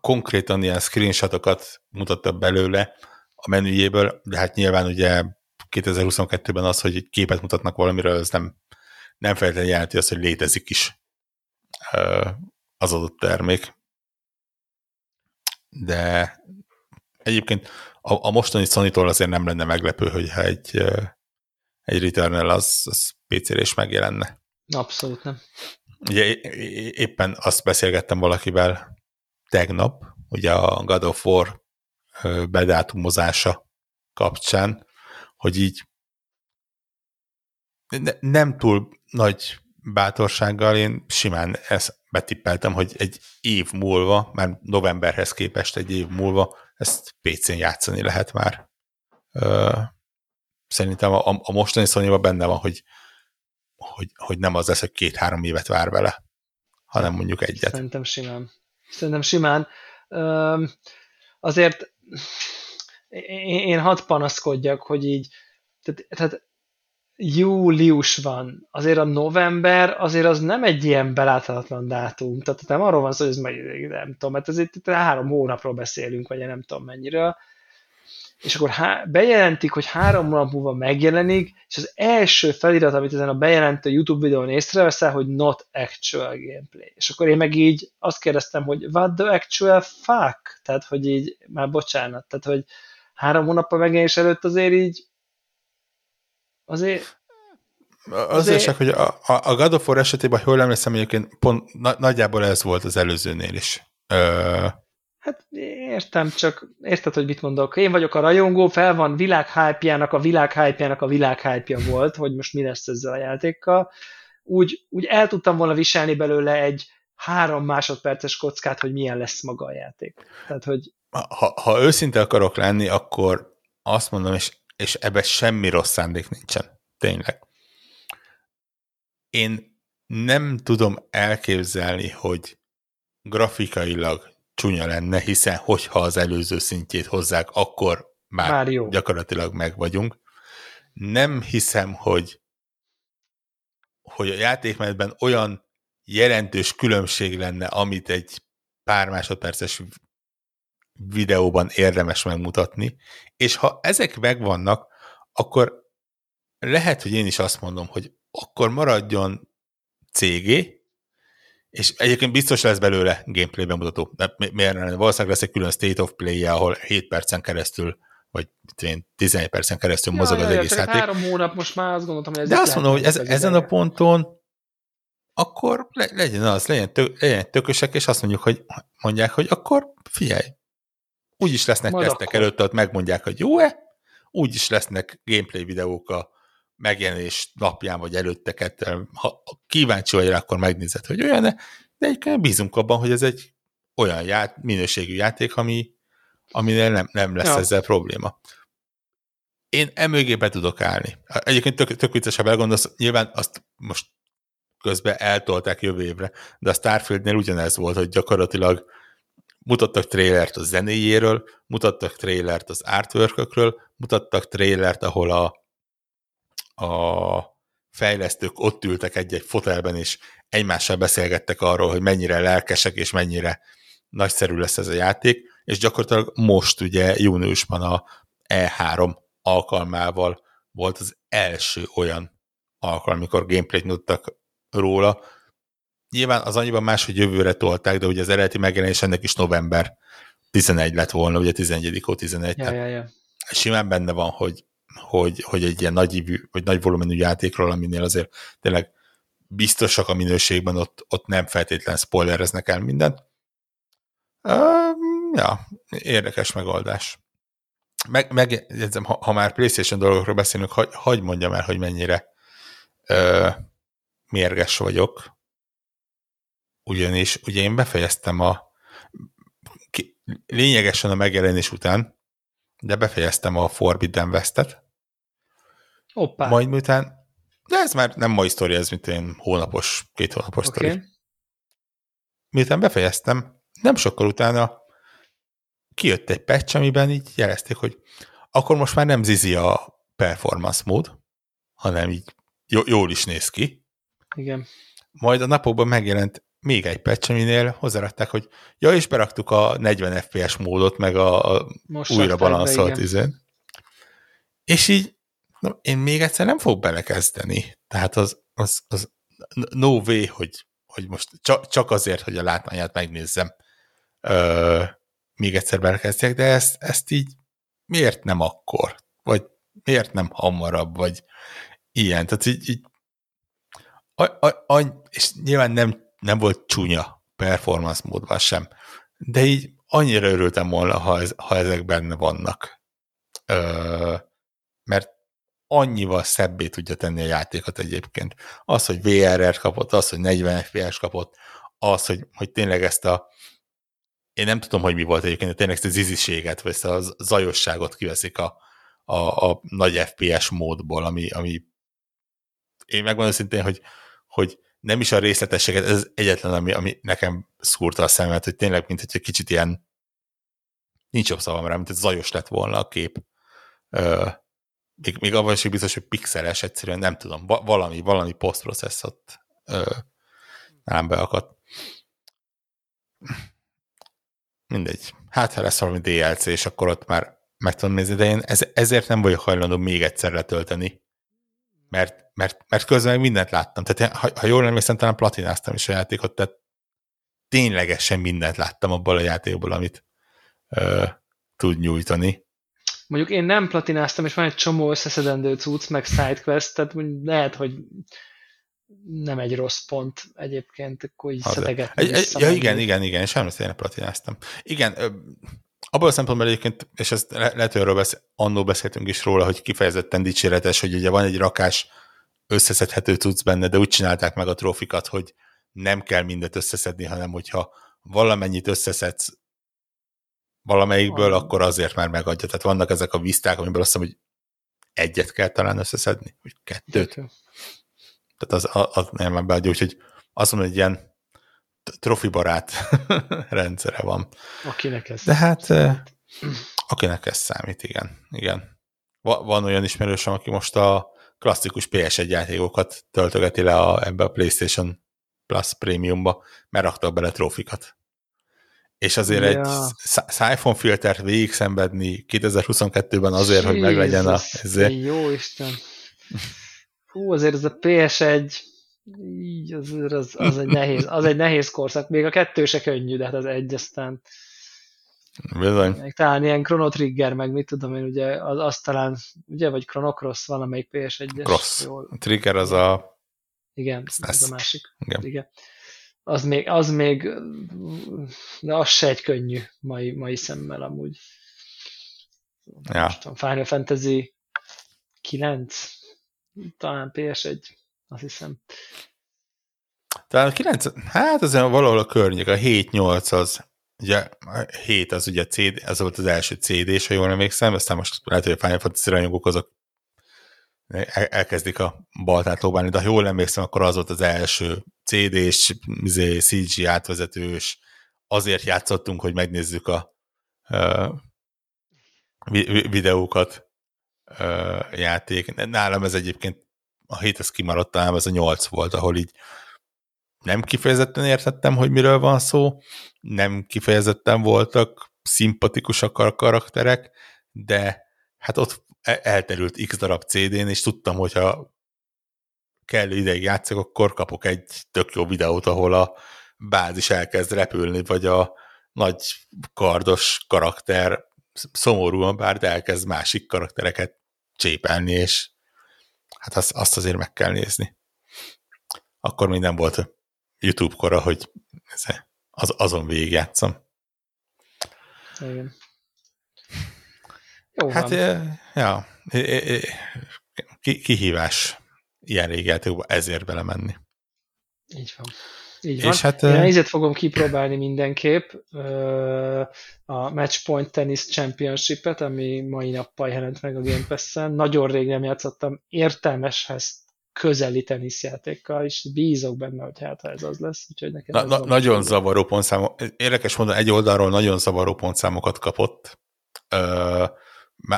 konkrétan ilyen screenshotokat mutatta belőle a menüjéből, de hát nyilván ugye kétezer-huszonkettőben az, hogy egy képet mutatnak valamiről, ez nem, nem feltétlenül jelenti azt, hogy létezik is az adott termék. De egyébként a, a mostani Sony-tól azért nem lenne meglepő, hogyha egy, egy Returnal az, az pé cére is megjelenne. Abszolút nem. Ugye éppen azt beszélgettem valakivel tegnap, ugye a God of War bedátumozása kapcsán, hogy így ne, nem túl nagy bátorsággal én simán ezt betippeltem, hogy egy év múlva, már novemberhez képest egy év múlva ezt pé cén játszani lehet már. Szerintem a, a mostani Sony-ban benne van, hogy Hogy, hogy nem az lesz, hogy két-három évet vár vele, hanem mondjuk egyet. Szerintem simán. Szerintem simán. Üm, azért én, én hadd panaszkodjak, hogy így, tehát, tehát július van, azért a november, azért az nem egy ilyen beláthatatlan dátum, tehát nem arról van szó, hogy ez majd, nem tudom, mert azért három hónapról beszélünk, vagy nem tudom mennyiről, és akkor há- bejelentik, hogy három hónap múlva megjelenik, és az első felirat, amit ezen a bejelentő YouTube videón észreveszel, hogy not actual gameplay. És akkor én meg így azt kérdeztem, hogy what the actual fuck? Tehát, hogy így, már bocsánat, tehát, hogy három hónappal megjelenés előtt azért így azért azért, azért csak, hogy a, a God of War esetében, ha jól emlékszem, egyébként pont nagyjából ez volt az előzőnél is. Ö... Hát értem, csak érted, hogy mit mondok. Én vagyok a rajongó, fel van világ hype-jának, a világ hype-jának a világ hype-ja volt, hogy most mi lesz ezzel a játékkal. Úgy, úgy el tudtam volna viselni belőle egy három másodperces kockát, hogy milyen lesz maga a játék. Tehát, hogy... ha, ha őszinte akarok lenni, akkor azt mondom, és, és ebben semmi rossz szándék nincsen. Tényleg. Én nem tudom elképzelni, hogy grafikailag csúnya lenne, hiszen hogyha az előző szintjét hozzák, akkor már, már jó. Gyakorlatilag meg vagyunk. Nem hiszem, hogy, hogy a játékmenetben olyan jelentős különbség lenne, amit egy pár másodperces videóban érdemes megmutatni, és ha ezek megvannak, akkor lehet, hogy én is azt mondom, hogy akkor maradjon cé gé, és egyébként biztos lesz belőle gameplay bemutató. De miért nem? Valószínűleg lesz egy külön state of play-je, ahol hét percen keresztül, vagy tizenegy percen keresztül ja, mozog ja, az ja, egész játék. Három hónap most már azt gondoltam, hogy ez. De azt mondom, hogy ez, ezen a ponton akkor le, legyen az, legyen, tök, legyen tökösek, és azt mondjuk, hogy mondják, hogy akkor figyelj, úgyis lesznek majd tesztek akkor. Előtt, ott megmondják, hogy jó-e, úgyis lesznek gameplay videók a megjelenés napján, vagy előtteket, ha kíváncsi vagy rá, akkor megnézed, hogy olyan, de egyébként bízunk abban, hogy ez egy olyan ját, minőségű játék, ami, aminél nem, nem lesz ja. ezzel probléma. Én emögében tudok állni. Egyébként tök, tök vicces, ha belegondolsz, nyilván azt most közben eltolták jövő évre, de a Starfieldnél ugyanez volt, hogy gyakorlatilag mutattak trailert a zenéjéről, mutattak trailert az artworkökről, mutattak trailert, ahol a a fejlesztők ott ültek egy-egy fotelben, és egymással beszélgettek arról, hogy mennyire lelkesek, és mennyire nagyszerű lesz ez a játék, és gyakorlatilag most ugye júniusban a E három alkalmával volt az első olyan alkalom, amikor gameplayt nyújtottak róla. Nyilván az annyiban más, hogy jövőre tolták, de ugye az eredeti megjelenés ennek is november tizenegy lett volna, ugye tizenegyedikén tizenegy. Ja, ja, ja. Simán benne van, hogy Hogy, hogy egy ilyen nagy, vagy nagy volumenű játékról, aminél azért tényleg biztosak a minőségben, ott, ott nem feltétlen spoilereznek el mindent. Um, ja, érdekes megoldás. Meg, megjegyzem, ha, ha már PlayStation dolgokról beszélünk, hagy, hagy mondjam el, hogy mennyire uh, mérges vagyok. Ugyanis, ugye én befejeztem a ki, lényegesen a megjelenés után, de befejeztem a Forbidden West-et. Hoppá. Majd miután, de ez már nem mai sztori, ez mint én hónapos, két hónapos okay. sztori. Miután befejeztem, nem sokkal utána kijött egy patch, amiben így jelezték, hogy akkor most már nem zizi a performance mód, hanem így j- jól is néz ki. Igen. Majd a napokban megjelent még egy patch, aminél hozzárakták, hogy ja, és beraktuk a negyven ef pé es módot, meg a, a újra balanszolt izén. És így na, én még egyszer nem fogok belekezdeni. Tehát az, az, az no way, hogy, hogy most csak, csak azért, hogy a látványát megnézzem, ö, még egyszer belekezdjek, de ezt, ezt így miért nem akkor? Vagy miért nem hamarabb? Vagy ilyen. Tehát így, így a, a, a, és nyilván nem nem volt csúnya performance módban sem, de így annyira örültem volna, ha, ez, ha ezek benne vannak. Ö, mert annyival szebbé tudja tenni a játékot egyébként. Az, hogy vé er er-t kapott, az, hogy negyven ef pé es kapott, az, hogy, hogy tényleg ezt a én nem tudom, hogy mi volt egyébként, de tényleg ezt a ziziséget, vagy ezt a zajosságot kiveszik a, a, a nagy ef pé es módból, ami, ami én megmondom szintén, hogy, hogy nem is a részletességet, ez egyetlen, ami, ami nekem szúrta a szemet, hogy tényleg, mint egy kicsit ilyen, nincs jobb szavam rá, mint egy zajos lett volna a kép. Ö, még, még abban is biztos, hogy pixeles, egyszerűen nem tudom, valami, valami post-processzot nem beakadt. Mindegy. Hát, ha lesz valami dé el cé, és akkor ott már meg tudom nézni, de én ez, ezért nem vagyok hajlandó még egyszer letölteni. Mert, mert, mert közben meg mindent láttam. Tehát ha, ha jól emlékszem, talán platináztam is a játékot, tehát ténylegesen mindent láttam abból a játékból, amit ö, tud nyújtani. Mondjuk én nem platináztam, és van egy csomó összeszedendő cucc, meg sidequest, tehát lehet, hogy nem egy rossz pont egyébként, akkor így szedegetni. Ja, igen, igen, igen, és emlékszem, én nem platináztam. Igen, ö, abban a szempontból egyébként, és ezt lehet, hogy arról beszél, annól beszéltünk is róla, hogy kifejezetten dicséretes, hogy ugye van egy rakás összeszedhető cucc benne, de úgy csinálták meg a trófikat, hogy nem kell mindet összeszedni, hanem hogyha valamennyit összeszedsz valamelyikből, ah. akkor azért már megadja. Tehát vannak ezek a viszták, amiből azt hiszem, hogy egyet kell talán összeszedni, vagy kettőt. Kettő. Tehát az, az nem beadja, úgyhogy azt mondom, hogy ilyen trofibarát rendszere van. Akinek ez De hát, számít. Akinek ez számít, igen. igen. Van olyan ismerősöm, aki most a klasszikus pé es egy játékokat töltögeti le a, ebbe a PlayStation Plus Premiumba, mert raktak bele trófikat. És azért ja. egy siphon filtert végig szenvedni kétezer-huszonkettőben azért, Jézus, hogy meglegyen a... Ezért... Jó Isten! Hú, azért ez a pé es egy... Így, az, az, az, egy nehéz, az egy nehéz korszak. Még a kettő se könnyű, de hát az egy aztán... Bizony. Talán ilyen Chrono Trigger, meg mit tudom én, ugye, az, az talán, ugye, vagy Chrono Cross van, amelyik pé es egyes. Cross. Jól. A Trigger az a... Igen, ez a másik. Igen. Igen. Az még, az még, de az se egy könnyű mai, mai szemmel amúgy. Ja. Most tudom, Final Fantasy kilenc, talán pé es egy, azt hiszem. Talán a kilenc, hát az valahol a környék, a hét nyolc az, ugye a hét az ugye cé dé, az volt az első cé dés, ha jól emlékszem, aztán most lehet, hogy a Final Fantasy rajongók azok elkezdik a baltát lóbálni, de ha jól emlékszem, akkor az volt az első cé dés, cé gé átvezetős, azért játszottunk, hogy megnézzük a uh, videókat uh, játék. Nálam ez egyébként a hét az kimaradt, nálam ez a nyolc volt, ahol így nem kifejezetten értettem, hogy miről van szó, nem kifejezetten voltak szimpatikusak a karakterek, de hát ott elterült x darab cé dén, és tudtam, hogyha kellő ideig játszok, akkor kapok egy tök jó videót, ahol a bázis elkezd repülni, vagy a nagy kardos karakter szomorúan bár, de elkezd másik karaktereket csépelni, és hát azt, azt azért meg kell nézni. Akkor még nem volt YouTube kora, hogy az, azon végigjátszom. Igen. Jó, hát, e, ja, e, e, ki, kihívás ilyen régi játékba ezért belemenni. Így van. Így van. És hát, én a ízét fogom kipróbálni mindenképp, a Matchpoint Tennis Championship-et, ami mai nappal jelent meg a Game Pass-en. Nagyon rég nem játszottam értelmeshez közeli teniszjátékkal, és bízok benne, hogy hát ha ez az lesz. Úgyhogy nekem na, na, nagyon zavaró pontszámok. Érdekes mondani, egy oldalról nagyon zavaró pontszámokat kapott. Ö,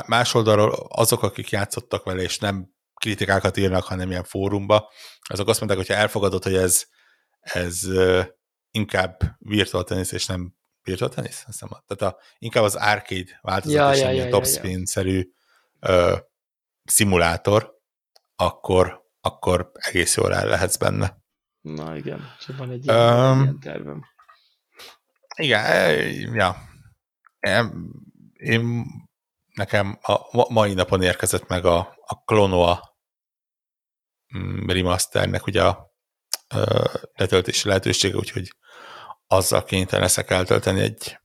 más oldalról azok, akik játszottak vele, és nem kritikákat írnak, hanem ilyen fórumba, azok azt mondták, hogyha elfogadod, hogy ez, ez inkább virtual tenisz, és nem virtual tenisz? Tehát a, inkább az arcade változat, és ja, ja, ilyen ja, topspin-szerű ja, ja. szimulátor, akkor, akkor egész jól el lehetsz benne. Na igen, csak van egy ilyen, um, ilyen tervem. Igen, ja. Én, én nekem a mai napon érkezett meg a, a Klonoa remasternek ugye a letöltési lehetősége, úgyhogy azzal kénytelen leszek eltölteni egy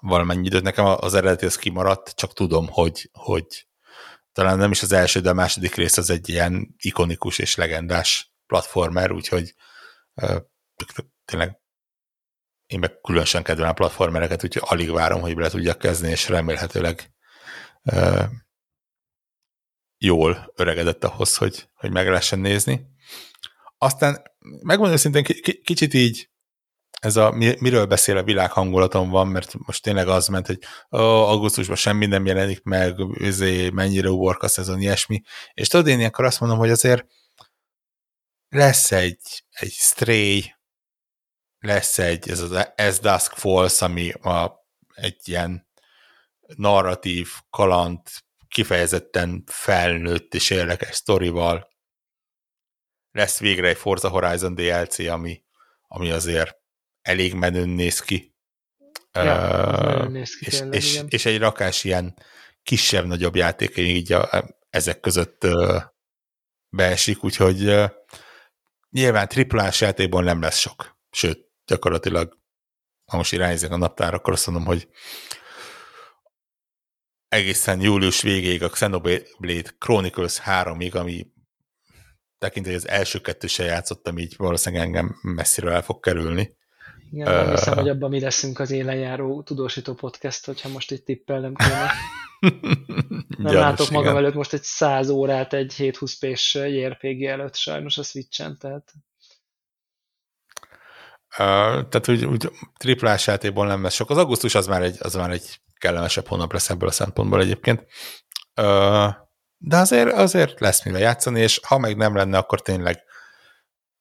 valamennyi időt. Nekem az eredeti az kimaradt, csak tudom, hogy, hogy talán nem is az első, de a második rész az egy ilyen ikonikus és legendás platformer, úgyhogy tényleg én meg különösen kedvelem a platformereket, úgyhogy alig várom, hogy bele tudjak kezdeni, és remélhetőleg uh, jól öregedett ahhoz, hogy, hogy meg lehessen nézni. Aztán megmondom szintén kicsit így ez a miről beszél a világ hangulatom van, mert most tényleg az ment, hogy ó, augusztusban semmi nem jelenik meg, ezért mennyire uborka szezon, ilyesmi. És tudod, én ilyenkor azt mondom, hogy azért lesz egy, egy Stray, lesz egy, ez az As Dusk Falls, ami a, egy ilyen narratív, kaland, kifejezetten felnőtt és érdekes sztorival. Lesz végre egy Forza Horizon dé el cé, ami, ami azért elég menőn néz ki. Ja, uh, néz ki és, tényleg, és, és egy rakás ilyen kisebb-nagyobb játék, így a, a, ezek között uh, beesik, úgyhogy uh, nyilván triplás játékban nem lesz sok. Sőt, gyakorlatilag, ha most irányzek a naptár, akkor azt mondom, hogy egészen július végéig a Xenoblade Chronicles háromig, ami tekintve, hogy az első kettő se játszottam, így valószínűleg engem messziről el fog kerülni. Igen, uh, nem hiszem, hogy abban mi leszünk az élenjáró tudósító podcast, hogyha most itt tippelnem kellene. Nem gyanús, látok magam igen. előtt most egy száz órát egy hétszázhúsz pés jé er pé gé előtt sajnos a Switchen, tehát tehát úgy, úgy triplás játékból nem lesz sok. Az augusztus az már egy, az már egy kellemesebb hónap lesz ebből a szempontból egyébként. De azért, azért lesz mivel játszani, és ha meg nem lenne, akkor tényleg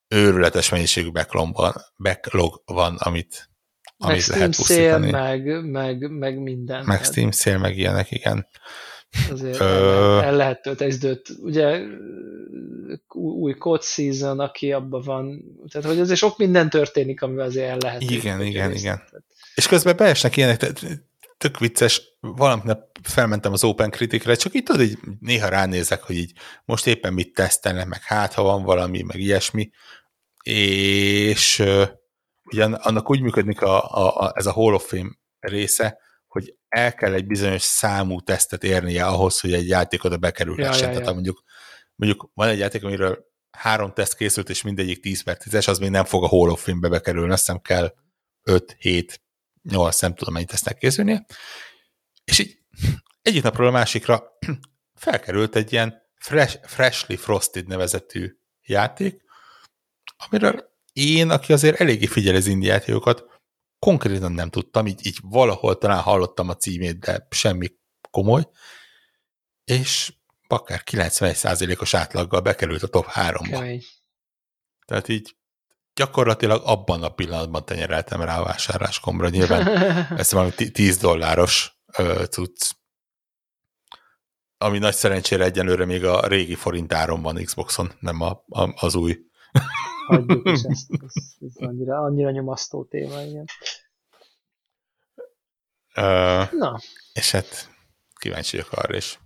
őrületes mennyiségű backlog van, backlog van amit, amit lehet pusztítani. Meg, meg, meg minden. Meg Steam szél, meg ilyenek, igen. Azért el, el lehet tölteni időt. Ugye új code season, aki abban van, tehát hogy azért sok minden történik, amivel azért el lehet. Igen, igen, igen. És közben beesnek ilyenek, tök vicces, valamint felmentem az Open Critic-re, csak így tudod, így néha ránézek, hogy így most éppen mit tesztelnek, meg hát, ha van valami, meg ilyesmi, és ugyan annak úgy működik a, a, a, ez a Hall of Fame része, hogy el kell egy bizonyos számú tesztet érnie ahhoz, hogy egy játék oda bekerülhessen. Ja, ja, ja. Tehát mondjuk, mondjuk van egy játék, amiről három teszt készült, és mindegyik tíz per tízes, az még nem fog a Hall of Fame-be bekerülni, azt hiszem kell öt, hét, nyolc, nem tudom, mennyit tesznek készülnie. És így egyik napról a másikra felkerült egy ilyen fresh, Freshly Frosted nevezetű játék, amiről én, aki azért eléggé figyel az indie játékokat, konkrétan nem tudtam, így, így valahol talán hallottam a címét, de semmi komoly, és akár kilencvenegy százalékos átlaggal bekerült a top háromba. Okay. Tehát így gyakorlatilag abban a pillanatban tenyereltem rá a vásárláskomra, nyilván ezt valami tíz dolláros ö, cucc, ami nagy szerencsére egyenlőre még a régi forintáron van Xboxon, nem a, a, az új. Hagyjuk is ezt, ez annyira, annyira nyomasztó téma, igen. Ö, Na. És hát kíváncsi vagyok arra is.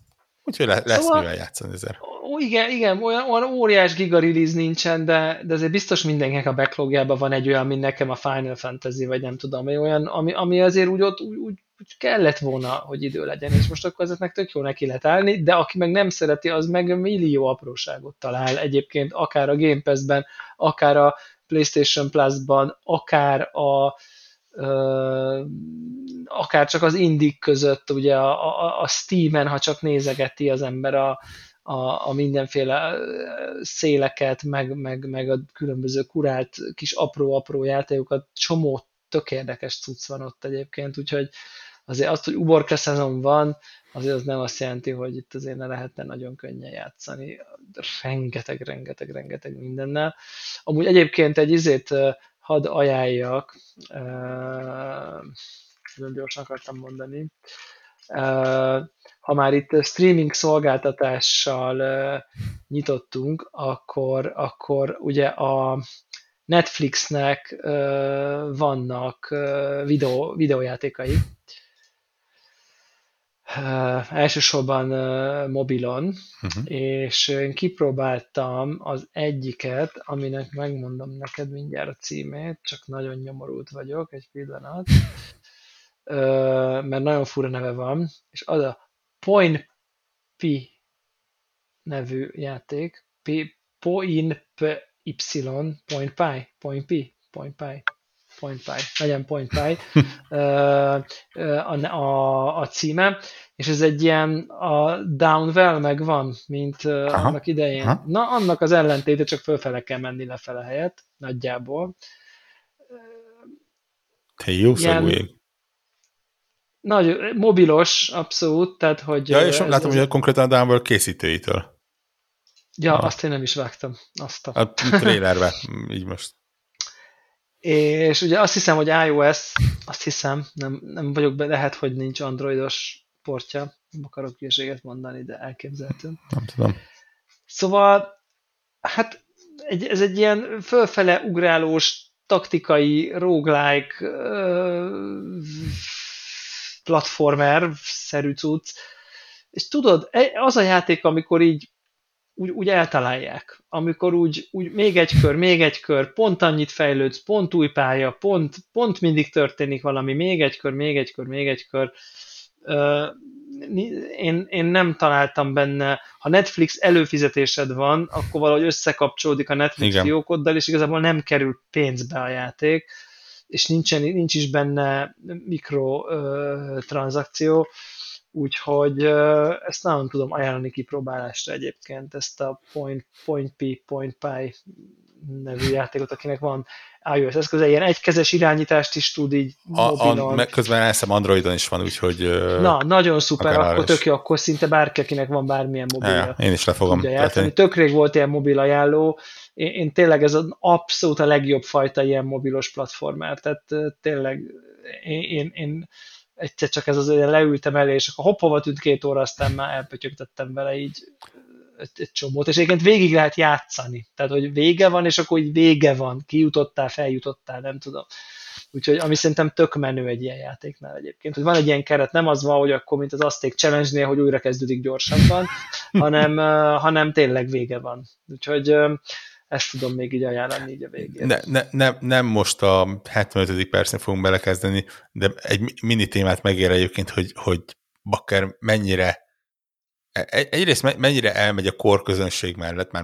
Úgyhogy lesz szóval... mivel játszani ezzel. Ó, igen, igen, olyan, olyan óriás giga release nincsen, de, de azért biztos mindenkinek a backlogjában van egy olyan, mint nekem a Final Fantasy, vagy nem tudom, olyan, ami, ami azért úgy ott úgy, úgy kellett volna, hogy idő legyen, és most akkor ezeknek tök jó neki lehet állni, de aki meg nem szereti, az meg millió apróságot talál egyébként, akár a Game Pass-ben, akár a PlayStation Plus-ban, akár a Uh, akár csak az indik között, ugye a, a, a Steam-en, ha csak nézegeti az ember a, a, a mindenféle széleket, meg, meg, meg a különböző kurált kis apró-apró játékokat, csomó tök érdekes cucc van ott egyébként, úgyhogy azért azt, hogy uborka szezon van, azért az nem azt jelenti, hogy itt azért ne lehetne nagyon könnyen játszani. Rengeteg, rengeteg, rengeteg mindennel. Amúgy egyébként egy izét hadd ajánljak, nagyon gyorsan akartam mondani, ha már itt streaming szolgáltatással nyitottunk, akkor, akkor ugye a Netflixnek vannak videó, videójátékai, Uh, elsősorban uh, mobilon, uh-huh. És én kipróbáltam az egyiket, aminek megmondom neked mindjárt a címét, csak nagyon nyomorult vagyok, egy pillanat, uh, mert nagyon fura neve van, és az a Point Pi nevű játék, P, Point Pi, Point Pi, Point Pi, Point Pi. Point Pi, legyen Point Pi a, a, a címe, és ez egy ilyen a Downwell megvan, mint aha, annak idején. Aha. Na, annak az ellentéte, csak fölfele kell menni lefele helyett, nagyjából. Te jó szagújék. Nagy, mobilos, abszolút, tehát hogy... Ja, és ez, látom, ez, hogy konkrétan a Downwell készítőitől. Ja, aha. Azt én nem is vágtam. Azt a... a trailerbe, így most. És ugye azt hiszem, hogy iOS, azt hiszem, nem, nem vagyok be, lehet, hogy nincs androidos portja, nem akarok hülyeséget mondani, de elképzelhető. Nem tudom. Szóval, hát ez egy ilyen fölfele ugrálós, taktikai, roguelike platformer-szerű cucc, és tudod, az a játék, amikor így Úgy, úgy eltalálják, amikor úgy, úgy még egy kör, még egy kör, pont annyit fejlődsz, pont új pálya, pont, pont mindig történik valami, még egy kör, még egy kör, még egy kör. Ö, én, én nem találtam benne, ha Netflix előfizetésed van, akkor valahogy összekapcsolódik a Netflix fiókoddal, és igazából nem kerül pénzbe a játék, és nincsen, nincs is benne mikrotranszakció. Úgyhogy ezt nagyon tudom ajánlani kipróbálásra egyébként, ezt a Point, Point Pi, Point Pi nevű játékot, akinek van iOS eszköze, ilyen egykezes irányítást is tud így mobilon. Közben elszem Androidon is van, úgyhogy... Na, nagyon szuper, akkor tök jó, akkor szinte bárki, akinek van bármilyen mobilja. Én is le fogom játszani. Tök rég volt ilyen mobil ajánló, én, én tényleg ez az abszolút a legjobb fajta ilyen mobilos platformát, tehát tényleg én, én, én egyszer csak ez az, leültem elé, és akkor hopp-hova tűnt két óra, aztán már elpötyögtettem vele így egy csomót, és egyébként végig lehet játszani. Tehát, hogy vége van, és akkor így vége van. Kijutottál, feljutottál, nem tudom. Úgyhogy, ami szerintem tök menő egy ilyen játéknál egyébként, hogy van egy ilyen keret, nem az van, hogy akkor, mint az Azték Challenge-nél, hogy újra kezdődik gyorsabban, hanem, hanem tényleg vége van. Úgyhogy ezt tudom még így ajánlani így a végén. Ne, ne, nem, nem most a hetvenötödik percén fogunk belekezdeni, de egy mini témát megér egyébként, hogy, hogy bakker mennyire egyrészt mennyire elmegy a core közönség mellett, már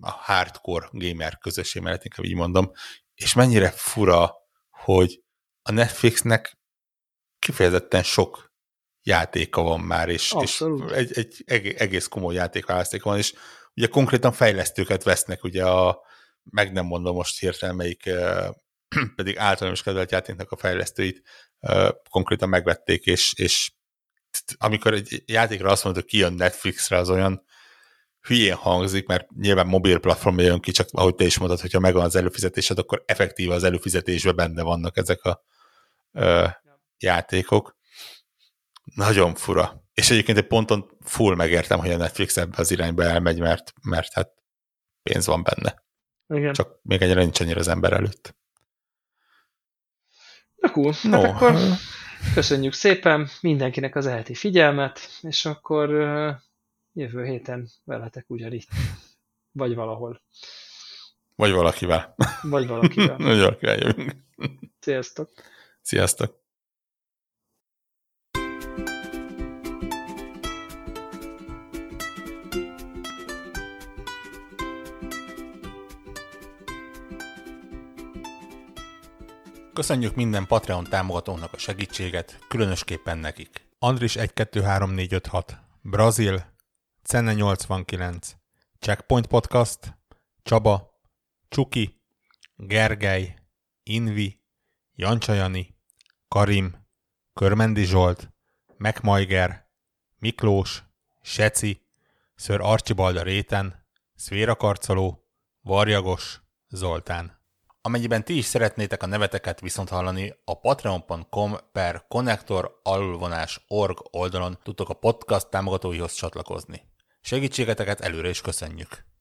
a hardcore gamer közösség mellett, inkább így mondom, és mennyire fura, hogy a Netflixnek kifejezetten sok játéka van már, és, és egy, egy egész komoly játékválaszték van, és ugye konkrétan fejlesztőket vesznek, ugye a, meg nem mondom most hirtelen, melyik pedig általános is kedvelt játéknak a fejlesztőit konkrétan megvették, és, és amikor egy játékra azt mondod, hogy kijön Netflixre, az olyan hülyén hangzik, mert nyilván mobil platformra jön ki, csak ahogy te is mondtad, hogyha megvan az előfizetésed, akkor effektíve az előfizetésben benne vannak ezek a ö, játékok. Nagyon fura. És egyébként egy ponton full megértem, hogy a Netflix ebbe az irányba elmegy, mert, mert hát pénz van benne. Igen. Csak még ennyire nincs annyira az ember előtt. Na cool. No. Hát akkor... Köszönjük szépen mindenkinek az elti figyelmet, és akkor jövő héten veletek ugyanitt. Vagy valahol. Vagy valakivel. Vagy valakivel. Vagy valakivel jövünk. Sziasztok. Sziasztok. Köszönjük minden Patreon támogatónak a segítséget, különösképpen nekik. Andris egy kettő három négy öt hat, Brazil, Cenne nyolcvankilenc, Checkpoint Podcast, Csaba, Csuki, Gergely, Invi, Jancsajani, Karim, Körmendi Zsolt, Megmajger, Miklós, Seci, Ször Archibalda Réten, Szféra Karcoló, Varjagos, Zoltán. Amennyiben ti is szeretnétek a neveteket viszont hallani, a patreon.com per Konnektor alulvonás org oldalon tudtok a podcast támogatóihoz csatlakozni. Segítségeteket előre is köszönjük!